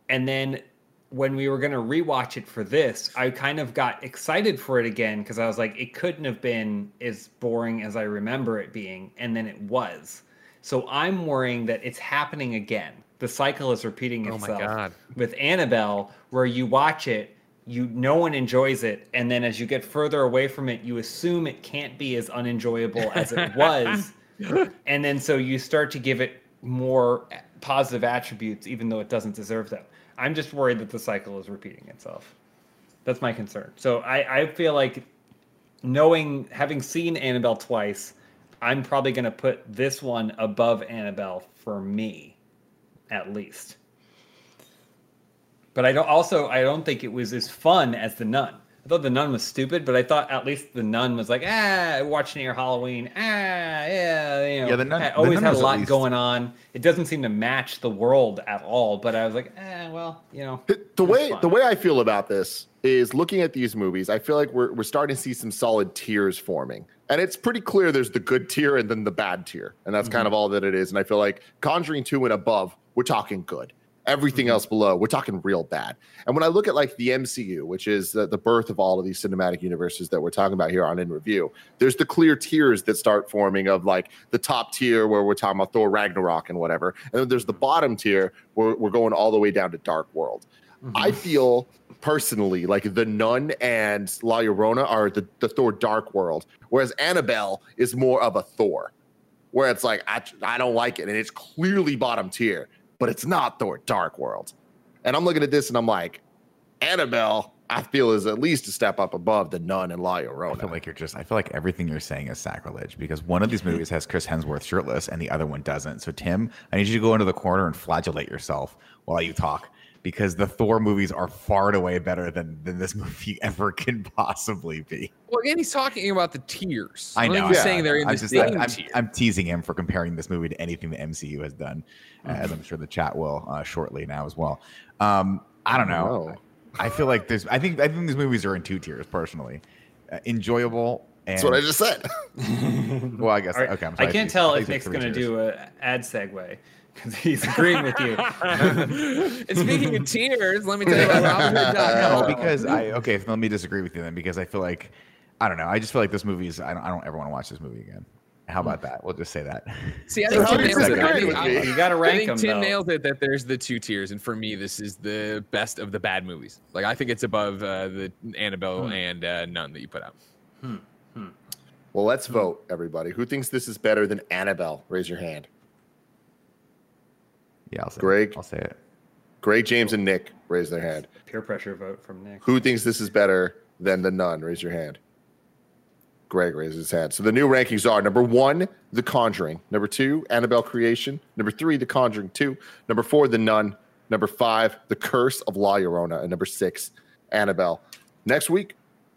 And then when we were going to rewatch it for this, I kind of got excited for it again because I was like, "It couldn't have been as boring as I remember it being," and then it was. So I'm worrying that it's happening again. The cycle is repeating itself with Annabelle, where you watch it. No one enjoys it, and then as you get further away from it, you assume it can't be as unenjoyable as it was, and then so you start to give it more positive attributes, even though it doesn't deserve them. I'm just worried that the cycle is repeating itself. That's my concern. So I feel like having seen Annabelle twice, I'm probably going to put this one above Annabelle for me, at least. But I don't think it was as fun as The Nun. I thought The Nun was stupid, but I thought at least The Nun was like, watching your Halloween. The Nun always had a lot going on. It doesn't seem to match the world at all, but I was like, The way I feel about this is looking at these movies, I feel like we're starting to see some solid tiers forming. And it's pretty clear there's the good tier and then the bad tier. And that's kind of all that it is. And I feel like Conjuring 2 and above, we're talking good. Everything else below, we're talking real bad. And when I look at the MCU, which is the birth of all of these cinematic universes that we're talking about here on In Review, there's the clear tiers that start forming of the top tier where we're talking about Thor Ragnarok and whatever. And then there's the bottom tier where we're going all the way down to Dark World. Mm-hmm. I feel personally The Nun and La Llorona are the Thor Dark World, whereas Annabelle is more of a Thor, where it's I don't like it. And it's clearly bottom tier. But it's not Thor Dark World. And I'm looking at this and I'm like, Annabelle, I feel, is at least a step up above The Nun and La Llorona. I feel like everything you're saying is sacrilege because one of these movies has Chris Hemsworth shirtless and the other one doesn't. So, Tim, I need you to go into the corner and flagellate yourself while you talk because the Thor movies are far and away better than this movie ever can possibly be. Well, again, he's talking about the tiers. I know. I'm teasing him for comparing this movie to anything the MCU has done, as I'm sure the chat will shortly now as well. I don't know. I feel like this. I think these movies are in two tiers, personally. Enjoyable. And that's what I just said. Well, I guess. Right. Okay, I'm sorry. I can't tell if Nick's going to do an ad segue because he's agreeing with you. And speaking of tiers, let me tell you about Robinhood.com. Okay, let me disagree with you then, because I feel like, I don't know. I just feel like this movie is, I don't ever want to watch this movie again. How about that? We'll just say that. See, I think Tim nails it. You got to rank them, though. Tim nailed it that there's the two tiers, and for me, this is the best of the bad movies. Like, I think it's above the Annabelle and Nun that you put out. Well, let's vote, everybody. Who thinks this is better than Annabelle? Raise your hand. Yeah, I'll say Greg, it. I'll say it. Greg, James, and Nick raise their hand. Peer pressure vote from Nick. Who thinks this is better than the Nun? Raise your hand. Greg raises his hand. So the new rankings are: number 1, The Conjuring; number 2, Annabelle Creation; number 3, The Conjuring 2; number 4, The Nun; number 5, The Curse of La Llorona; and number 6, Annabelle. Next week,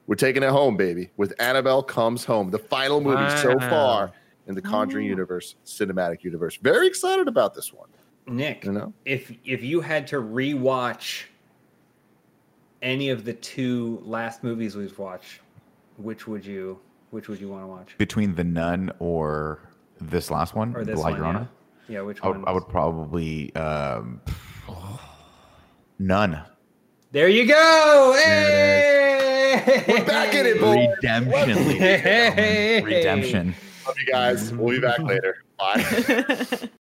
we're taking it home, baby, with Annabelle Comes Home, the final movie so far in the Conjuring universe, cinematic universe. Very excited about this one. Nick, you know? if you had to rewatch any of the two last movies we've watched, which would you want to watch? Between The Nun or this last one? Or this La Llorona? Yeah, which one? I would probably... Nun. There you go! Hey! We're back in it, boys! Redemption, ladies and gentlemen. Redemption. Love you guys. We'll be back later. Bye.